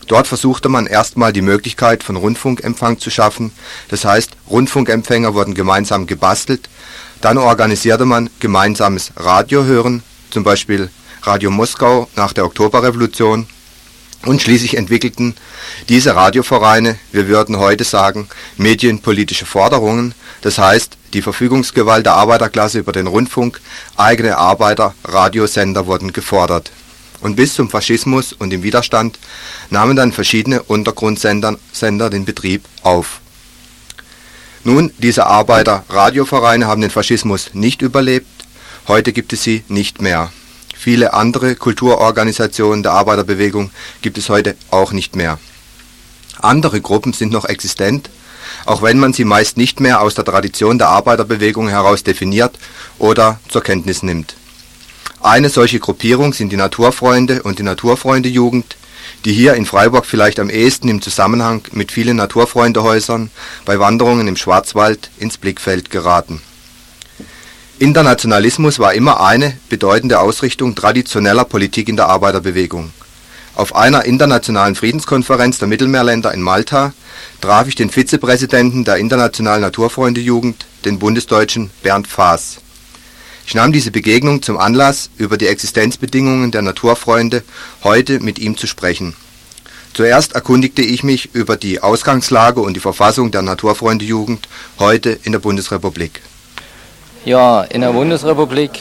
Dort versuchte man erstmal die Möglichkeit von Rundfunkempfang zu schaffen, das heißt Rundfunkempfänger wurden gemeinsam gebastelt, dann organisierte man gemeinsames Radiohören, zum Beispiel Radio Moskau nach der Oktoberrevolution, und schließlich entwickelten diese Radiovereine, wir würden heute sagen, medienpolitische Forderungen, das heißt die Verfügungsgewalt der Arbeiterklasse über den Rundfunk, eigene Arbeiter-Radiosender wurden gefordert. Und bis zum Faschismus und dem Widerstand nahmen dann verschiedene Untergrundsender den Betrieb auf. Nun, diese Arbeiter-Radiovereine haben den Faschismus nicht überlebt, heute gibt es sie nicht mehr. Viele andere Kulturorganisationen der Arbeiterbewegung gibt es heute auch nicht mehr. Andere Gruppen sind noch existent, auch wenn man sie meist nicht mehr aus der Tradition der Arbeiterbewegung heraus definiert oder zur Kenntnis nimmt. Eine solche Gruppierung sind die Naturfreunde und die Naturfreundejugend, die hier in Freiburg vielleicht am ehesten im Zusammenhang mit vielen Naturfreundehäusern bei Wanderungen im Schwarzwald ins Blickfeld geraten. Internationalismus war immer eine bedeutende Ausrichtung traditioneller Politik in der Arbeiterbewegung. Auf einer internationalen Friedenskonferenz der Mittelmeerländer in Malta traf ich den Vizepräsidenten der Internationalen Naturfreundejugend, den Bundesdeutschen Bernd Faas. Ich nahm diese Begegnung zum Anlass, über die Existenzbedingungen der Naturfreunde heute mit ihm zu sprechen. Zuerst erkundigte ich mich über die Ausgangslage und die Verfassung der Naturfreundejugend heute in der Bundesrepublik. Ja, in der Bundesrepublik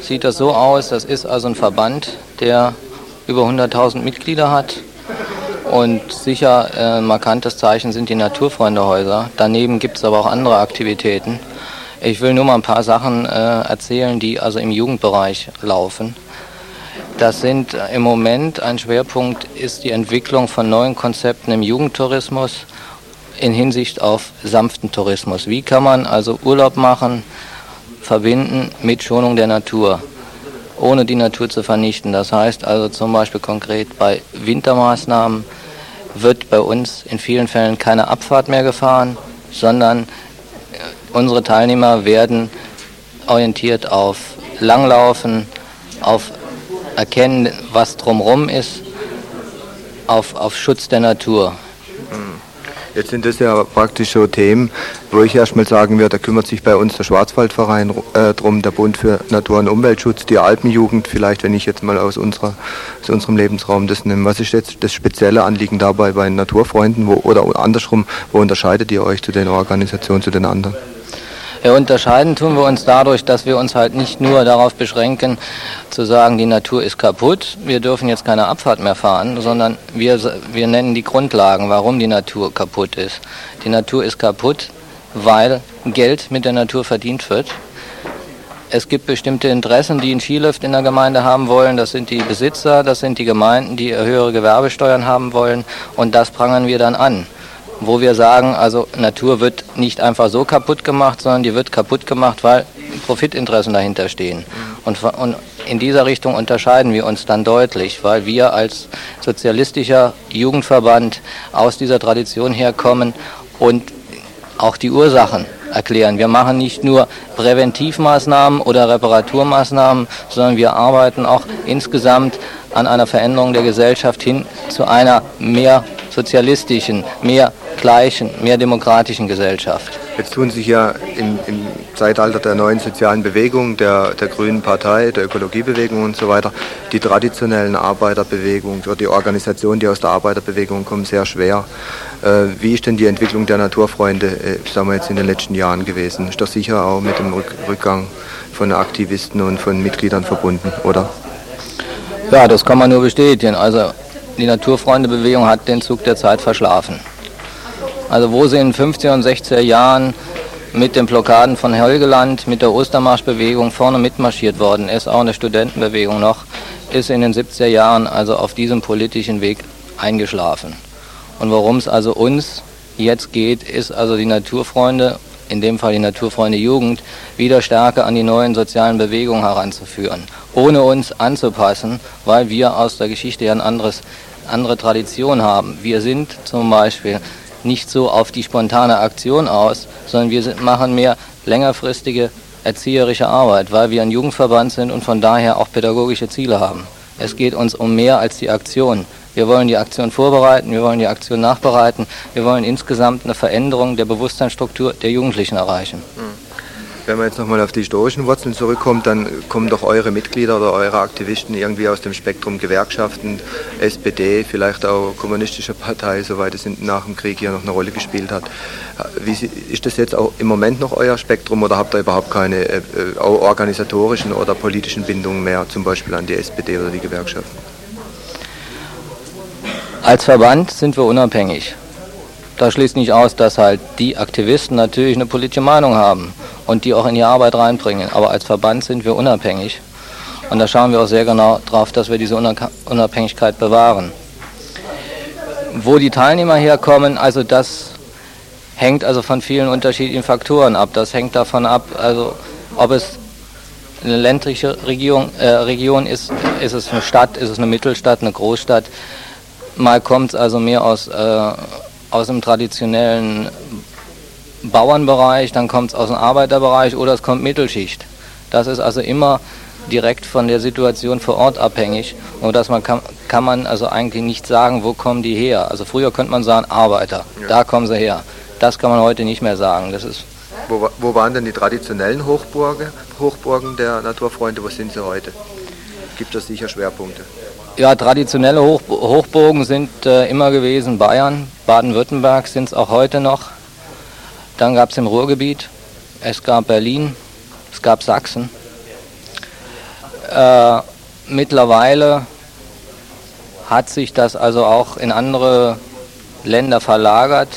sieht das so aus, das ist also ein Verband, der über 100.000 Mitglieder hat und sicher ein markantes Zeichen sind die Naturfreundehäuser. Daneben gibt es aber auch andere Aktivitäten. Ich will nur mal ein paar Sachen erzählen, die also im Jugendbereich laufen. Das sind im Moment, ein Schwerpunkt ist die Entwicklung von neuen Konzepten im Jugendtourismus in Hinsicht auf sanften Tourismus. Wie kann man also Urlaub machen, verbinden mit Schonung der Natur, ohne die Natur zu vernichten. Das heißt also zum Beispiel konkret bei Wintermaßnahmen wird bei uns in vielen Fällen keine Abfahrt mehr gefahren, sondern unsere Teilnehmer werden orientiert auf Langlaufen, auf Erkennen, was drumherum ist, auf Schutz der Natur. Jetzt sind das ja praktisch so Themen, wo ich erstmal sagen würde, da kümmert sich bei uns der Schwarzwaldverein drum, der Bund für Natur- und Umweltschutz, die Alpenjugend vielleicht, wenn ich jetzt mal aus unserem Lebensraum das nehme. Was ist jetzt das spezielle Anliegen dabei bei den Naturfreunden oder andersrum, wo unterscheidet ihr euch zu den Organisationen, zu den anderen? Ja, unterscheiden tun wir uns dadurch, dass wir uns halt nicht nur darauf beschränken, zu sagen, die Natur ist kaputt, wir dürfen jetzt keine Abfahrt mehr fahren, sondern wir nennen die Grundlagen, warum die Natur kaputt ist. Die Natur ist kaputt, weil Geld mit der Natur verdient wird. Es gibt bestimmte Interessen, die in Skilift in der Gemeinde haben wollen, das sind die Besitzer, das sind die Gemeinden, die höhere Gewerbesteuern haben wollen und das prangern wir dann an. Wo wir sagen, also Natur wird nicht einfach so kaputt gemacht, sondern die wird kaputt gemacht, weil Profitinteressen dahinter stehen. Und In dieser Richtung unterscheiden wir uns dann deutlich, weil wir als sozialistischer Jugendverband aus dieser Tradition herkommen und auch die Ursachen erklären. Wir machen nicht nur Präventivmaßnahmen oder Reparaturmaßnahmen, sondern wir arbeiten auch insgesamt an einer Veränderung der Gesellschaft hin zu einer mehr sozialistischen, mehr gleichen, mehr demokratischen Gesellschaft. Jetzt tun sich ja im Zeitalter der neuen sozialen Bewegung, der Grünen Partei, der Ökologiebewegung und so weiter, die traditionellen Arbeiterbewegungen oder die Organisationen, die aus der Arbeiterbewegung kommen, sehr schwer. Wie ist denn die Entwicklung der Naturfreunde, sagen wir jetzt, in den letzten Jahren gewesen? Ist das sicher auch mit dem Rückgang von Aktivisten und von Mitgliedern verbunden, oder? Ja, das kann man nur bestätigen. Also die Naturfreundebewegung hat den Zug der Zeit verschlafen. Also wo sie in den 50er und 60er Jahren mit den Blockaden von Helgoland, mit der Ostermarschbewegung vorne mitmarschiert worden ist, auch in der Studentenbewegung noch, ist in den 70er Jahren also auf diesem politischen Weg eingeschlafen. Und worum es also uns jetzt geht, ist also die Naturfreunde, in dem Fall die Naturfreundejugend, wieder stärker an die neuen sozialen Bewegungen heranzuführen, ohne uns anzupassen, weil wir aus der Geschichte ja eine andere Tradition haben. Wir sind zum Beispiel nicht so auf die spontane Aktion aus, sondern wir machen mehr längerfristige erzieherische Arbeit, weil wir ein Jugendverband sind und von daher auch pädagogische Ziele haben. Es geht uns um mehr als die Aktion. Wir wollen die Aktion vorbereiten, wir wollen die Aktion nachbereiten, wir wollen insgesamt eine Veränderung der Bewusstseinsstruktur der Jugendlichen erreichen. Wenn man jetzt nochmal auf die historischen Wurzeln zurückkommt, dann kommen doch eure Mitglieder oder eure Aktivisten irgendwie aus dem Spektrum Gewerkschaften, SPD, vielleicht auch kommunistische Partei, soweit es nach dem Krieg hier noch eine Rolle gespielt hat. Wie ist das jetzt auch im Moment noch euer Spektrum oder habt ihr überhaupt keine organisatorischen oder politischen Bindungen mehr, zum Beispiel an die SPD oder die Gewerkschaften? Als Verband sind wir unabhängig. Das schließt nicht aus, dass halt die Aktivisten natürlich eine politische Meinung haben und die auch in die Arbeit reinbringen. Aber als Verband sind wir unabhängig und da schauen wir auch sehr genau drauf, dass wir diese Unabhängigkeit bewahren. Wo die Teilnehmer herkommen, also das hängt also von vielen unterschiedlichen Faktoren ab. Das hängt davon ab, also ob es eine ländliche Region ist, ist es eine Stadt, ist es eine Mittelstadt, eine Großstadt. Mal kommt es also mehr aus dem traditionellen Bauernbereich, dann kommt es aus dem Arbeiterbereich oder es kommt Mittelschicht. Das ist also immer direkt von der Situation vor Ort abhängig und das kann man also eigentlich nicht sagen, wo kommen die her. Also früher könnte man sagen, Arbeiter, ja, da kommen sie her. Das kann man heute nicht mehr sagen. Das ist wo waren denn die traditionellen Hochburgen der Naturfreunde, wo sind sie heute? Gibt es sicher Schwerpunkte? Ja, traditionelle Hochburgen sind immer gewesen Bayern, Baden-Württemberg sind es auch heute noch. Dann gab es im Ruhrgebiet, es gab Berlin, es gab Sachsen. Mittlerweile hat sich das also auch in andere Länder verlagert,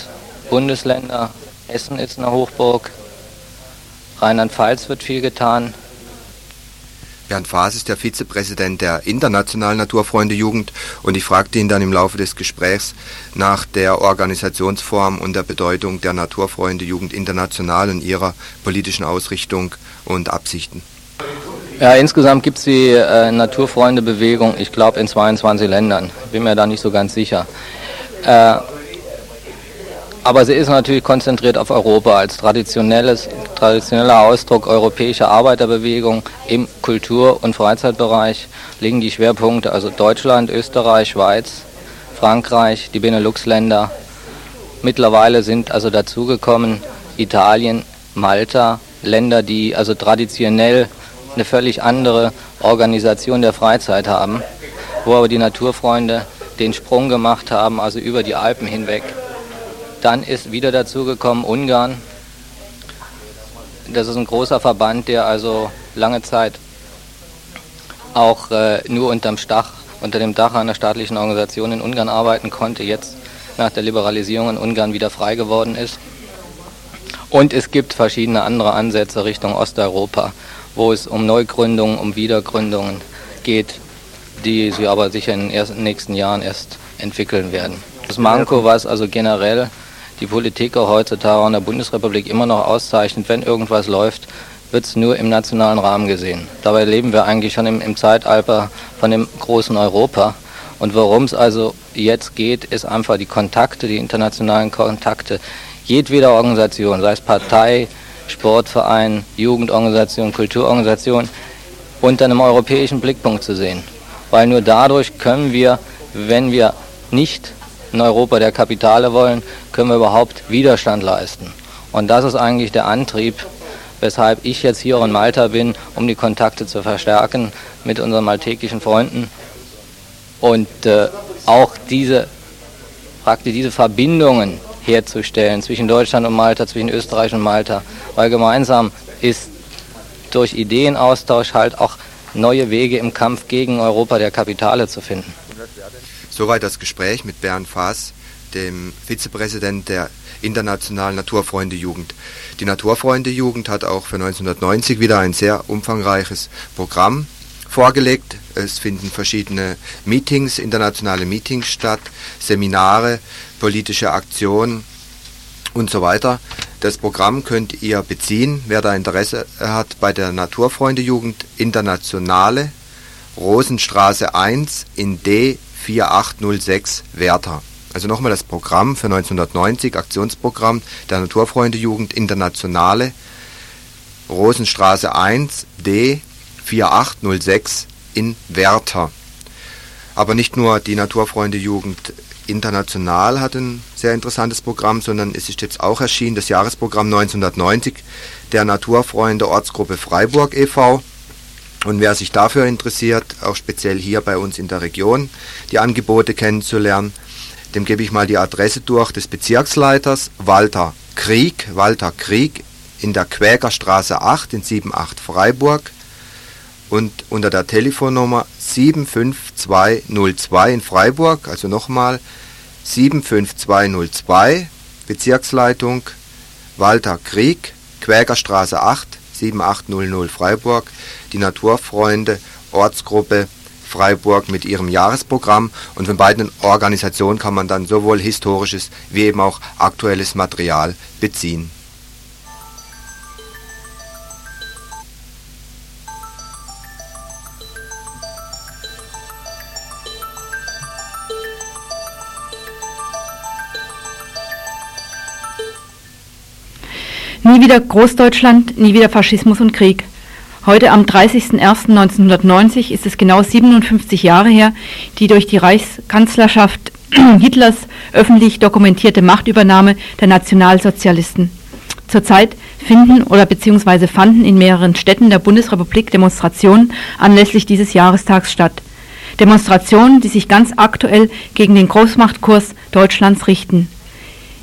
Bundesländer, Hessen ist eine Hochburg, Rheinland-Pfalz wird viel getan. Bernd Faas ist der Vizepräsident der Internationalen Naturfreundejugend und ich fragte ihn dann im Laufe des Gesprächs nach der Organisationsform und der Bedeutung der Naturfreundejugend international und ihrer politischen Ausrichtung und Absichten. Ja, insgesamt gibt es die Naturfreundebewegung, ich glaube, in 22 Ländern. Bin mir da nicht so ganz sicher. Aber sie ist natürlich konzentriert auf Europa als traditioneller Ausdruck europäischer Arbeiterbewegung. Im Kultur- und Freizeitbereich liegen die Schwerpunkte, also Deutschland, Österreich, Schweiz, Frankreich, die Benelux-Länder. Mittlerweile sind also dazugekommen Italien, Malta, Länder, die also traditionell eine völlig andere Organisation der Freizeit haben, wo aber die Naturfreunde den Sprung gemacht haben, also über die Alpen hinweg. Dann ist wieder dazugekommen Ungarn. Das ist ein großer Verband, der also lange Zeit auch nur unter dem Dach einer staatlichen Organisation in Ungarn arbeiten konnte, jetzt nach der Liberalisierung in Ungarn wieder frei geworden ist. Und es gibt verschiedene andere Ansätze Richtung Osteuropa, wo es um Neugründungen, um Wiedergründungen geht, die sie aber sicher in den nächsten Jahren erst entwickeln werden. Das Manko, was also generell die Politik auch heutzutage in der Bundesrepublik immer noch auszeichnet, wenn irgendwas läuft, wird es nur im nationalen Rahmen gesehen. Dabei leben wir eigentlich schon im Zeitalter von dem großen Europa. Und worum es also jetzt geht, ist einfach die Kontakte, die internationalen Kontakte jedweder Organisation, sei es Partei, Sportverein, Jugendorganisation, Kulturorganisation, unter einem europäischen Blickpunkt zu sehen. Weil nur dadurch können wir, wenn wir nicht in Europa der Kapitale wollen, können wir überhaupt Widerstand leisten. Und das ist eigentlich der Antrieb, weshalb ich jetzt hier in Malta bin, um die Kontakte zu verstärken mit unseren maltekischen Freunden. Und auch diese Verbindungen herzustellen zwischen Deutschland und Malta, zwischen Österreich und Malta, weil gemeinsam ist durch Ideenaustausch halt auch neue Wege im Kampf gegen Europa der Kapitale zu finden. Soweit das Gespräch mit Bernd Faas, dem Vizepräsident der Internationalen Naturfreundejugend. Die Naturfreundejugend hat auch für 1990 wieder ein sehr umfangreiches Programm vorgelegt. Es finden verschiedene Meetings, internationale Meetings statt, Seminare, politische Aktionen und so weiter. Das Programm könnt ihr beziehen, wer da Interesse hat, bei der Naturfreundejugend Internationale, Rosenstraße 1 in D4806 Werther. Also nochmal das Programm für 1990, Aktionsprogramm der Naturfreundejugend Internationale, Rosenstraße 1 D4806 in Werther. Aber nicht nur die Naturfreundejugend International hat ein sehr interessantes Programm, sondern es ist jetzt auch erschienen, das Jahresprogramm 1990 der Naturfreunde Ortsgruppe Freiburg e.V. Und wer sich dafür interessiert, auch speziell hier bei uns in der Region, die Angebote kennenzulernen, dem gebe ich mal die Adresse durch des Bezirksleiters Walter Krieg in der Quäkerstraße 8 in 78 Freiburg. Und unter der Telefonnummer 75202 in Freiburg, also nochmal 75202, Bezirksleitung Walter Krieg, Quäkerstraße 8, 7800 Freiburg, die Naturfreunde Ortsgruppe Freiburg mit ihrem Jahresprogramm. Und von beiden Organisationen kann man dann sowohl historisches wie eben auch aktuelles Material beziehen. Nie wieder Großdeutschland, nie wieder Faschismus und Krieg. Heute am 30.01.1990 ist es genau 57 Jahre her, die durch die Reichskanzlerschaft Hitlers öffentlich dokumentierte Machtübernahme der Nationalsozialisten. Zurzeit finden oder beziehungsweise fanden in mehreren Städten der Bundesrepublik Demonstrationen anlässlich dieses Jahrestags statt. Demonstrationen, die sich ganz aktuell gegen den Großmachtkurs Deutschlands richten.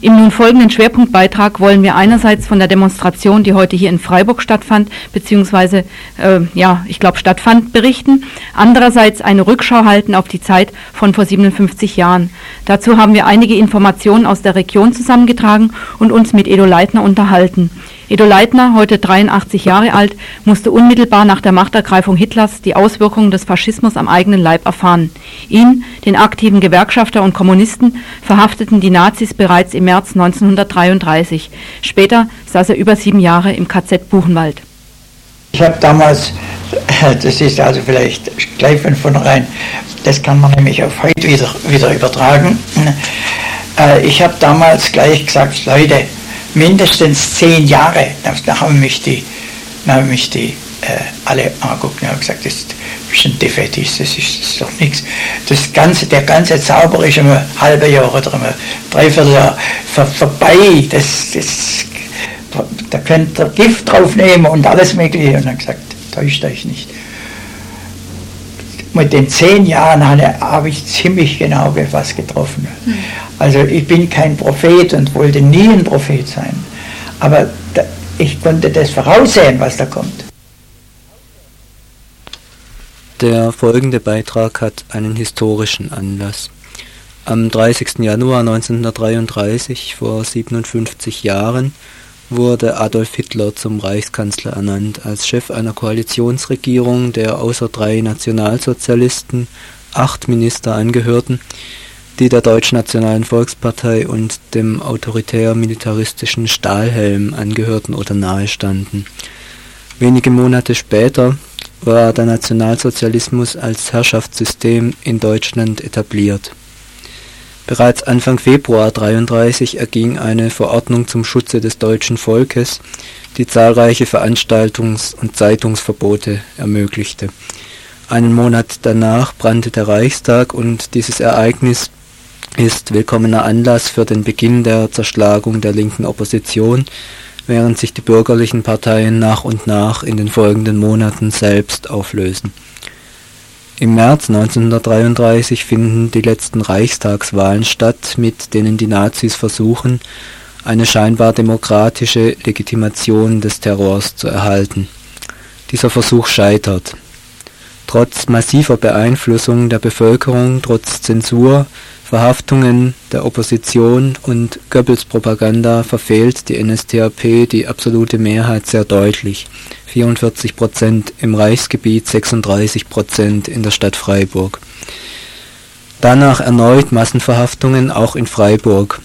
Im nun folgenden Schwerpunktbeitrag wollen wir einerseits von der Demonstration, die heute hier in Freiburg stattfand, beziehungsweise, stattfand, berichten. Andererseits eine Rückschau halten auf die Zeit von vor 57 Jahren. Dazu haben wir einige Informationen aus der Region zusammengetragen und uns mit Edo Leitner unterhalten. Edo Leitner, heute 83 Jahre alt, musste unmittelbar nach der Machtergreifung Hitlers die Auswirkungen des Faschismus am eigenen Leib erfahren. Ihn, den aktiven Gewerkschafter und Kommunisten, verhafteten die Nazis bereits im März 1933. Später saß er über 7 Jahre im KZ Buchenwald. Ich habe damals, das ist also vielleicht gleich von vornherein, das kann man nämlich auf heute wieder übertragen, ich habe damals gleich gesagt, Leute, mindestens 10 Jahre, da haben mich die alle angeguckt und haben gesagt, das ist ein Defetist, das ist doch nichts. Der ganze Zauber ist um ein halbes Jahr oder um ein Dreivierteljahr vorbei, da könnt ihr Gift drauf nehmen und alles mögliche. Und dann gesagt, täuscht euch nicht. Mit den 10 Jahren habe ich ziemlich genau was getroffen. Also ich bin kein Prophet und wollte nie ein Prophet sein. Aber ich konnte das voraussehen, was da kommt. Der folgende Beitrag hat einen historischen Anlass. Am 30. Januar 1933, vor 57 Jahren, wurde Adolf Hitler zum Reichskanzler ernannt, als Chef einer Koalitionsregierung, der außer 3 Nationalsozialisten 8 Minister angehörten, die der Deutschen Nationalen Volkspartei und dem autoritär-militaristischen Stahlhelm angehörten oder nahestanden. Wenige Monate später war der Nationalsozialismus als Herrschaftssystem in Deutschland etabliert. Bereits Anfang Februar 1933 erging eine Verordnung zum Schutze des deutschen Volkes, die zahlreiche Veranstaltungs- und Zeitungsverbote ermöglichte. Einen Monat danach brannte der Reichstag und dieses Ereignis ist willkommener Anlass für den Beginn der Zerschlagung der linken Opposition, während sich die bürgerlichen Parteien nach und nach in den folgenden Monaten selbst auflösen. Im März 1933 finden die letzten Reichstagswahlen statt, mit denen die Nazis versuchen, eine scheinbar demokratische Legitimation des Terrors zu erhalten. Dieser Versuch scheitert. Trotz massiver Beeinflussung der Bevölkerung, trotz Zensur, Verhaftungen der Opposition und Goebbels-Propaganda verfehlt die NSDAP die absolute Mehrheit sehr deutlich. 44% im Reichsgebiet, 36% in der Stadt Freiburg. Danach erneut Massenverhaftungen auch in Freiburg.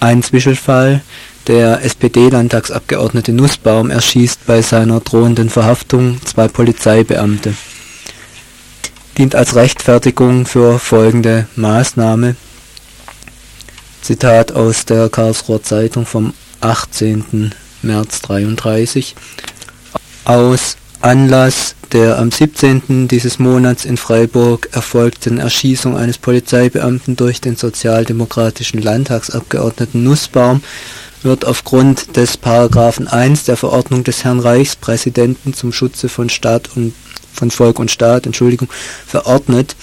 Ein Zwischenfall: der SPD-Landtagsabgeordnete Nussbaum erschießt bei seiner drohenden Verhaftung 2 Polizeibeamte. Dient als Rechtfertigung für folgende Maßnahme. Zitat aus der Karlsruher Zeitung vom 18. März 1933. Aus Anlass der am 17. dieses Monats in Freiburg erfolgten Erschießung eines Polizeibeamten durch den sozialdemokratischen Landtagsabgeordneten Nussbaum wird aufgrund des Paragraphen 1 der Verordnung des Herrn Reichspräsidenten zum Schutze von Volk und Staat verordnet: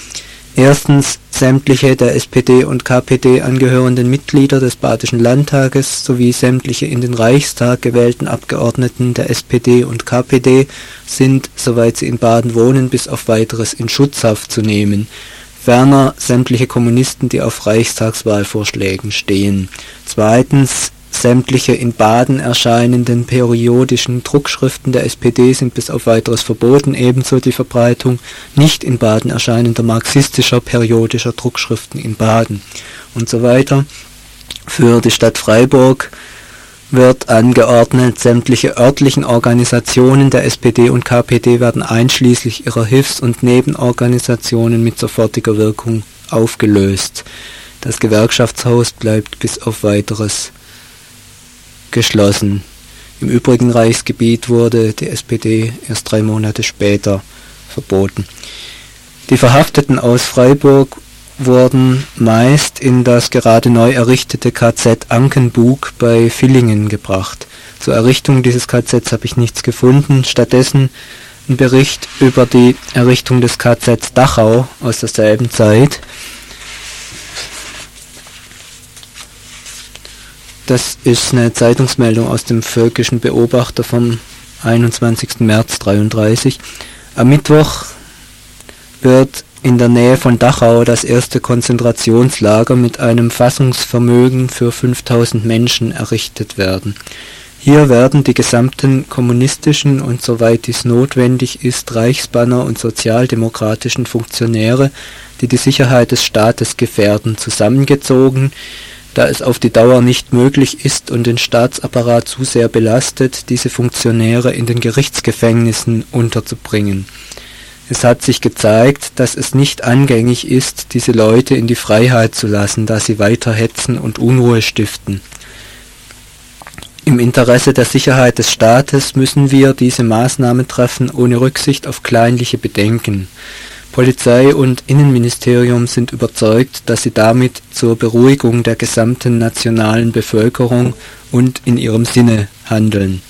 erstens, sämtliche der SPD und KPD angehörenden Mitglieder des Badischen Landtages sowie sämtliche in den Reichstag gewählten Abgeordneten der SPD und KPD sind, soweit sie in Baden wohnen, bis auf Weiteres in Schutzhaft zu nehmen. Ferner sämtliche Kommunisten, die auf Reichstagswahlvorschlägen stehen. Zweitens, sämtliche in Baden erscheinenden periodischen Druckschriften der SPD sind bis auf Weiteres verboten, ebenso die Verbreitung nicht in Baden erscheinender marxistischer periodischer Druckschriften in Baden und so weiter. Für die Stadt Freiburg wird angeordnet: sämtliche örtlichen Organisationen der SPD und KPD werden einschließlich ihrer Hilfs- und Nebenorganisationen mit sofortiger Wirkung aufgelöst. Das Gewerkschaftshaus bleibt bis auf Weiteres geschlossen. Im übrigen Reichsgebiet wurde die SPD erst 3 Monate später verboten. Die Verhafteten aus Freiburg wurden meist in das gerade neu errichtete KZ Ankenbug bei Villingen gebracht. Zur Errichtung dieses KZs habe ich nichts gefunden, stattdessen ein Bericht über die Errichtung des KZ Dachau aus derselben Zeit. Das ist eine Zeitungsmeldung aus dem Völkischen Beobachter vom 21. März 1933. Am Mittwoch wird in der Nähe von Dachau das erste Konzentrationslager mit einem Fassungsvermögen für 5000 Menschen errichtet werden. Hier werden die gesamten kommunistischen und, soweit dies notwendig ist, Reichsbanner und sozialdemokratischen Funktionäre, die die Sicherheit des Staates gefährden, zusammengezogen, da es auf die Dauer nicht möglich ist und den Staatsapparat zu sehr belastet, diese Funktionäre in den Gerichtsgefängnissen unterzubringen. Es hat sich gezeigt, dass es nicht angängig ist, diese Leute in die Freiheit zu lassen, da sie weiter hetzen und Unruhe stiften. Im Interesse der Sicherheit des Staates müssen wir diese Maßnahmen treffen, ohne Rücksicht auf kleinliche Bedenken. Polizei und Innenministerium sind überzeugt, dass sie damit zur Beruhigung der gesamten nationalen Bevölkerung und in ihrem Sinne handeln.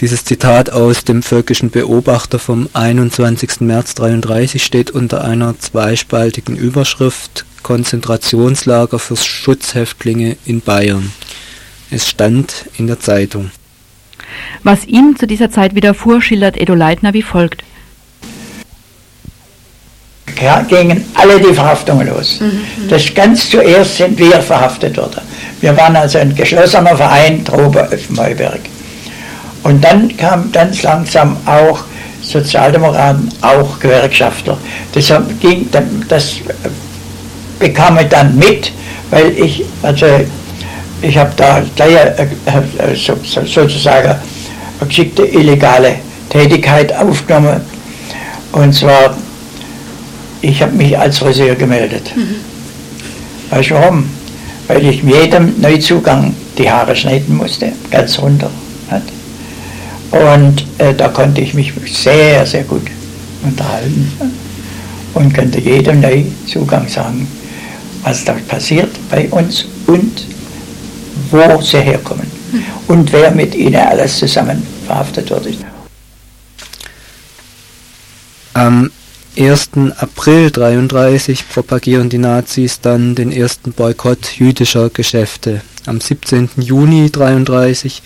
Dieses Zitat aus dem Völkischen Beobachter vom 21. März 1933 steht unter einer zweispaltigen Überschrift: Konzentrationslager für Schutzhäftlinge in Bayern. Es stand in der Zeitung. Was ihm zu dieser Zeit widerfuhr, schildert Edo Leitner wie folgt. Ja, gingen alle die Verhaftungen los. Das ganz zuerst sind wir verhaftet worden. Wir waren also ein geschlossener Verein, Trober-Öffenheuberg. Und dann kamen ganz langsam auch Sozialdemokraten, auch Gewerkschafter. Das bekam ich dann mit, weil ich habe da gleich sozusagen geschickte illegale Tätigkeit aufgenommen. Und zwar, ich habe mich als Friseur gemeldet. Mhm. Weißt du warum? Weil ich jedem Neuzugang die Haare schneiden musste, ganz runter. Und da konnte ich mich sehr, sehr gut unterhalten und könnte jedem Neuzugang sagen, was da passiert bei uns und wo sie herkommen und wer mit ihnen alles zusammen verhaftet wurde. Am 1. April 1933 propagieren die Nazis dann den ersten Boykott jüdischer Geschäfte. Am 17. Juni 1933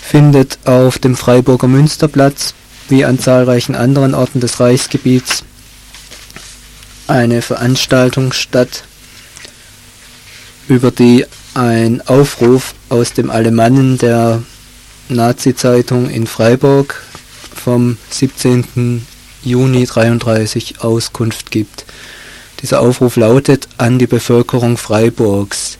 findet auf dem Freiburger Münsterplatz, wie an zahlreichen anderen Orten des Reichsgebiets, eine Veranstaltung statt, über die ein Aufruf aus dem Alemannen der Nazi-Zeitung in Freiburg vom 17. Juni 1933 Auskunft gibt. Dieser Aufruf lautet an die Bevölkerung Freiburgs.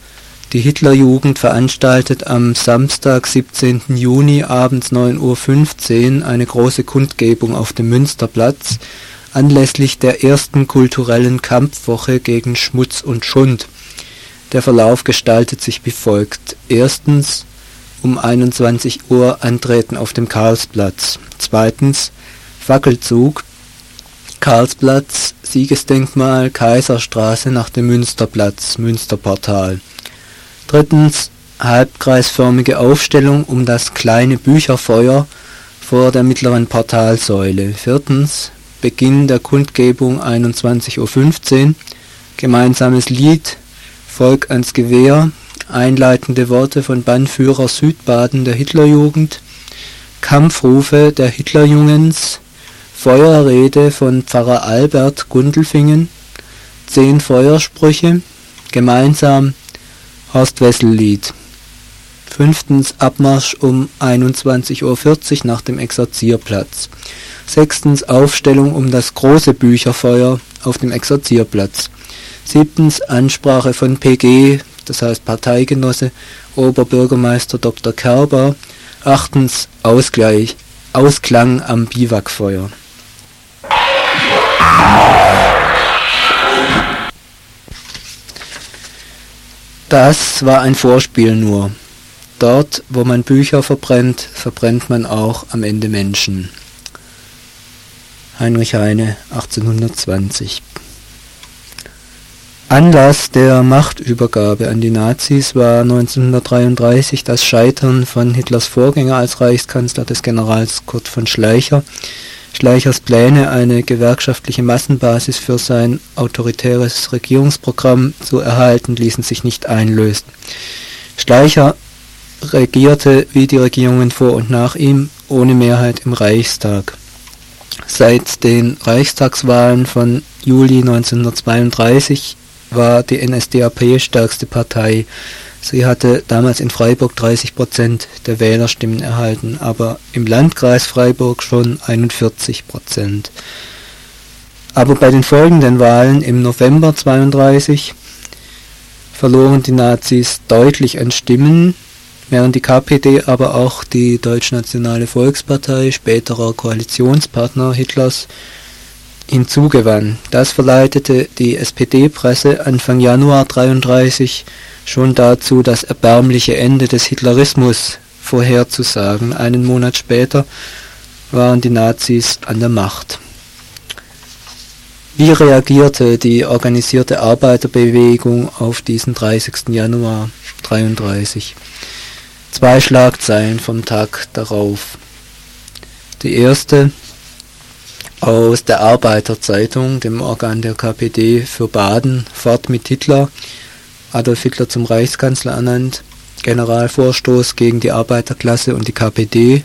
Die Hitlerjugend veranstaltet am Samstag, 17. Juni abends 9:15 Uhr eine große Kundgebung auf dem Münsterplatz anlässlich der ersten kulturellen Kampfwoche gegen Schmutz und Schund. Der Verlauf gestaltet sich wie folgt. Erstens, um 21 Uhr Antreten auf dem Karlsplatz. Zweitens, Fackelzug, Karlsplatz, Siegesdenkmal, Kaiserstraße nach dem Münsterplatz, Münsterportal. Drittens, halbkreisförmige Aufstellung um das kleine Bücherfeuer vor der mittleren Portalsäule. Viertens, Beginn der Kundgebung 21:15 Uhr, gemeinsames Lied, Volk ans Gewehr, einleitende Worte von Bannführer Südbaden der Hitlerjugend, Kampfrufe der Hitlerjungens, Feuerrede von Pfarrer Albert Gundelfingen, 10 Feuersprüche, gemeinsam Horst-Wessel-Lied. 5. Abmarsch um 21:40 Uhr nach dem Exerzierplatz. 6. Aufstellung um das große Bücherfeuer auf dem Exerzierplatz. 7. Ansprache von PG, das heißt Parteigenosse, Oberbürgermeister Dr. Kerber. 8. Ausgleich, Ausklang am Biwakfeuer. Das war ein Vorspiel nur. Dort, wo man Bücher verbrennt, verbrennt man auch am Ende Menschen. Heinrich Heine, 1820. Anlass der Machtübergabe an die Nazis war 1933 das Scheitern von Hitlers Vorgänger als Reichskanzler, des Generals Kurt von Schleicher. Schleichers Pläne, eine gewerkschaftliche Massenbasis für sein autoritäres Regierungsprogramm zu erhalten, ließen sich nicht einlösen. Schleicher regierte wie die Regierungen vor und nach ihm ohne Mehrheit im Reichstag. Seit den Reichstagswahlen von Juli 1932 war die NSDAP stärkste Partei. Sie hatte damals in Freiburg 30% der Wählerstimmen erhalten, aber im Landkreis Freiburg schon 41%. Aber bei den folgenden Wahlen im November 1932 verloren die Nazis deutlich an Stimmen, während die KPD, aber auch die Deutsche Nationale Volkspartei, späterer Koalitionspartner Hitlers, hinzugewann. Das verleitete die SPD-Presse Anfang Januar 1933 schon dazu, das erbärmliche Ende des Hitlerismus vorherzusagen. Einen Monat später waren die Nazis an der Macht. Wie reagierte die organisierte Arbeiterbewegung auf diesen 30. Januar 1933? 2 Schlagzeilen vom Tag darauf. Die erste aus der Arbeiterzeitung, dem Organ der KPD für Baden, fort mit Hitler, Adolf Hitler zum Reichskanzler ernannt, Generalvorstoß gegen die Arbeiterklasse und die KPD,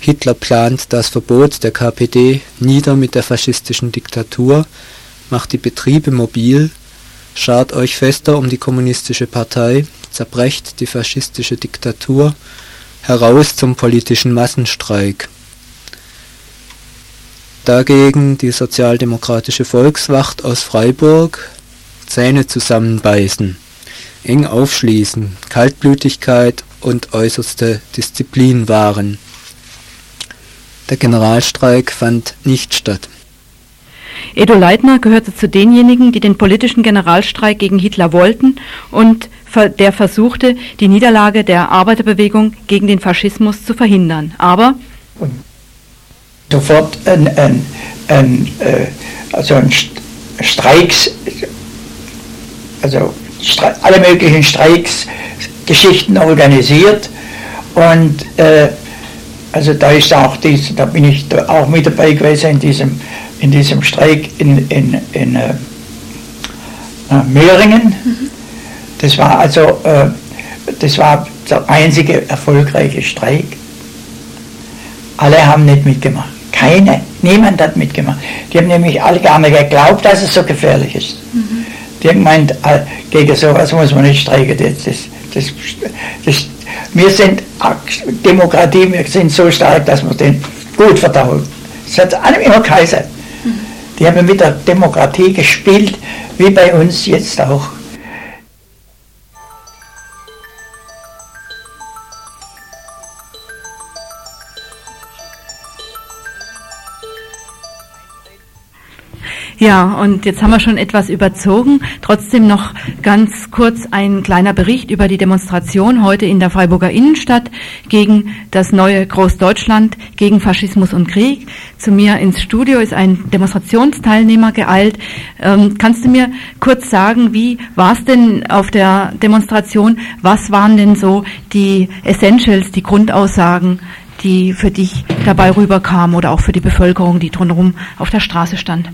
Hitler plant das Verbot der KPD, nieder mit der faschistischen Diktatur, macht die Betriebe mobil, schart euch fester um die kommunistische Partei, zerbrecht die faschistische Diktatur, heraus zum politischen Massenstreik. Dagegen die sozialdemokratische Volkswacht aus Freiburg, Zähne zusammenbeißen, eng aufschließen, Kaltblütigkeit und äußerste Disziplin wahren. Der Generalstreik fand nicht statt. Edo Leitner gehörte zu denjenigen, die den politischen Generalstreik gegen Hitler wollten und der versuchte, die Niederlage der Arbeiterbewegung gegen den Faschismus zu verhindern. Aber sofort alle möglichen Streiksgeschichten organisiert und also da ist auch da bin ich auch mit dabei gewesen in diesem Streik in Mehringen. Das war also der einzige erfolgreiche Streik. Alle haben nicht mitgemacht. Niemand hat mitgemacht. Die haben nämlich alle gar nicht geglaubt, dass es so gefährlich ist. Mhm. Die haben gemeint, gegen sowas muss man nicht streiken. Wir sind so stark, dass wir den gut verdauen. Das hat allem immer geheißen. Mhm. Die haben mit der Demokratie gespielt, wie bei uns jetzt auch. Ja, und jetzt haben wir schon etwas überzogen. Trotzdem noch ganz kurz ein kleiner Bericht über die Demonstration heute in der Freiburger Innenstadt gegen das neue Großdeutschland, gegen Faschismus und Krieg. Zu mir ins Studio ist ein Demonstrationsteilnehmer geeilt. Kannst du mir kurz sagen, wie war es denn auf der Demonstration? Was waren denn so die Essentials, die Grundaussagen, die für dich dabei rüberkamen oder auch für die Bevölkerung, die drumherum auf der Straße stand?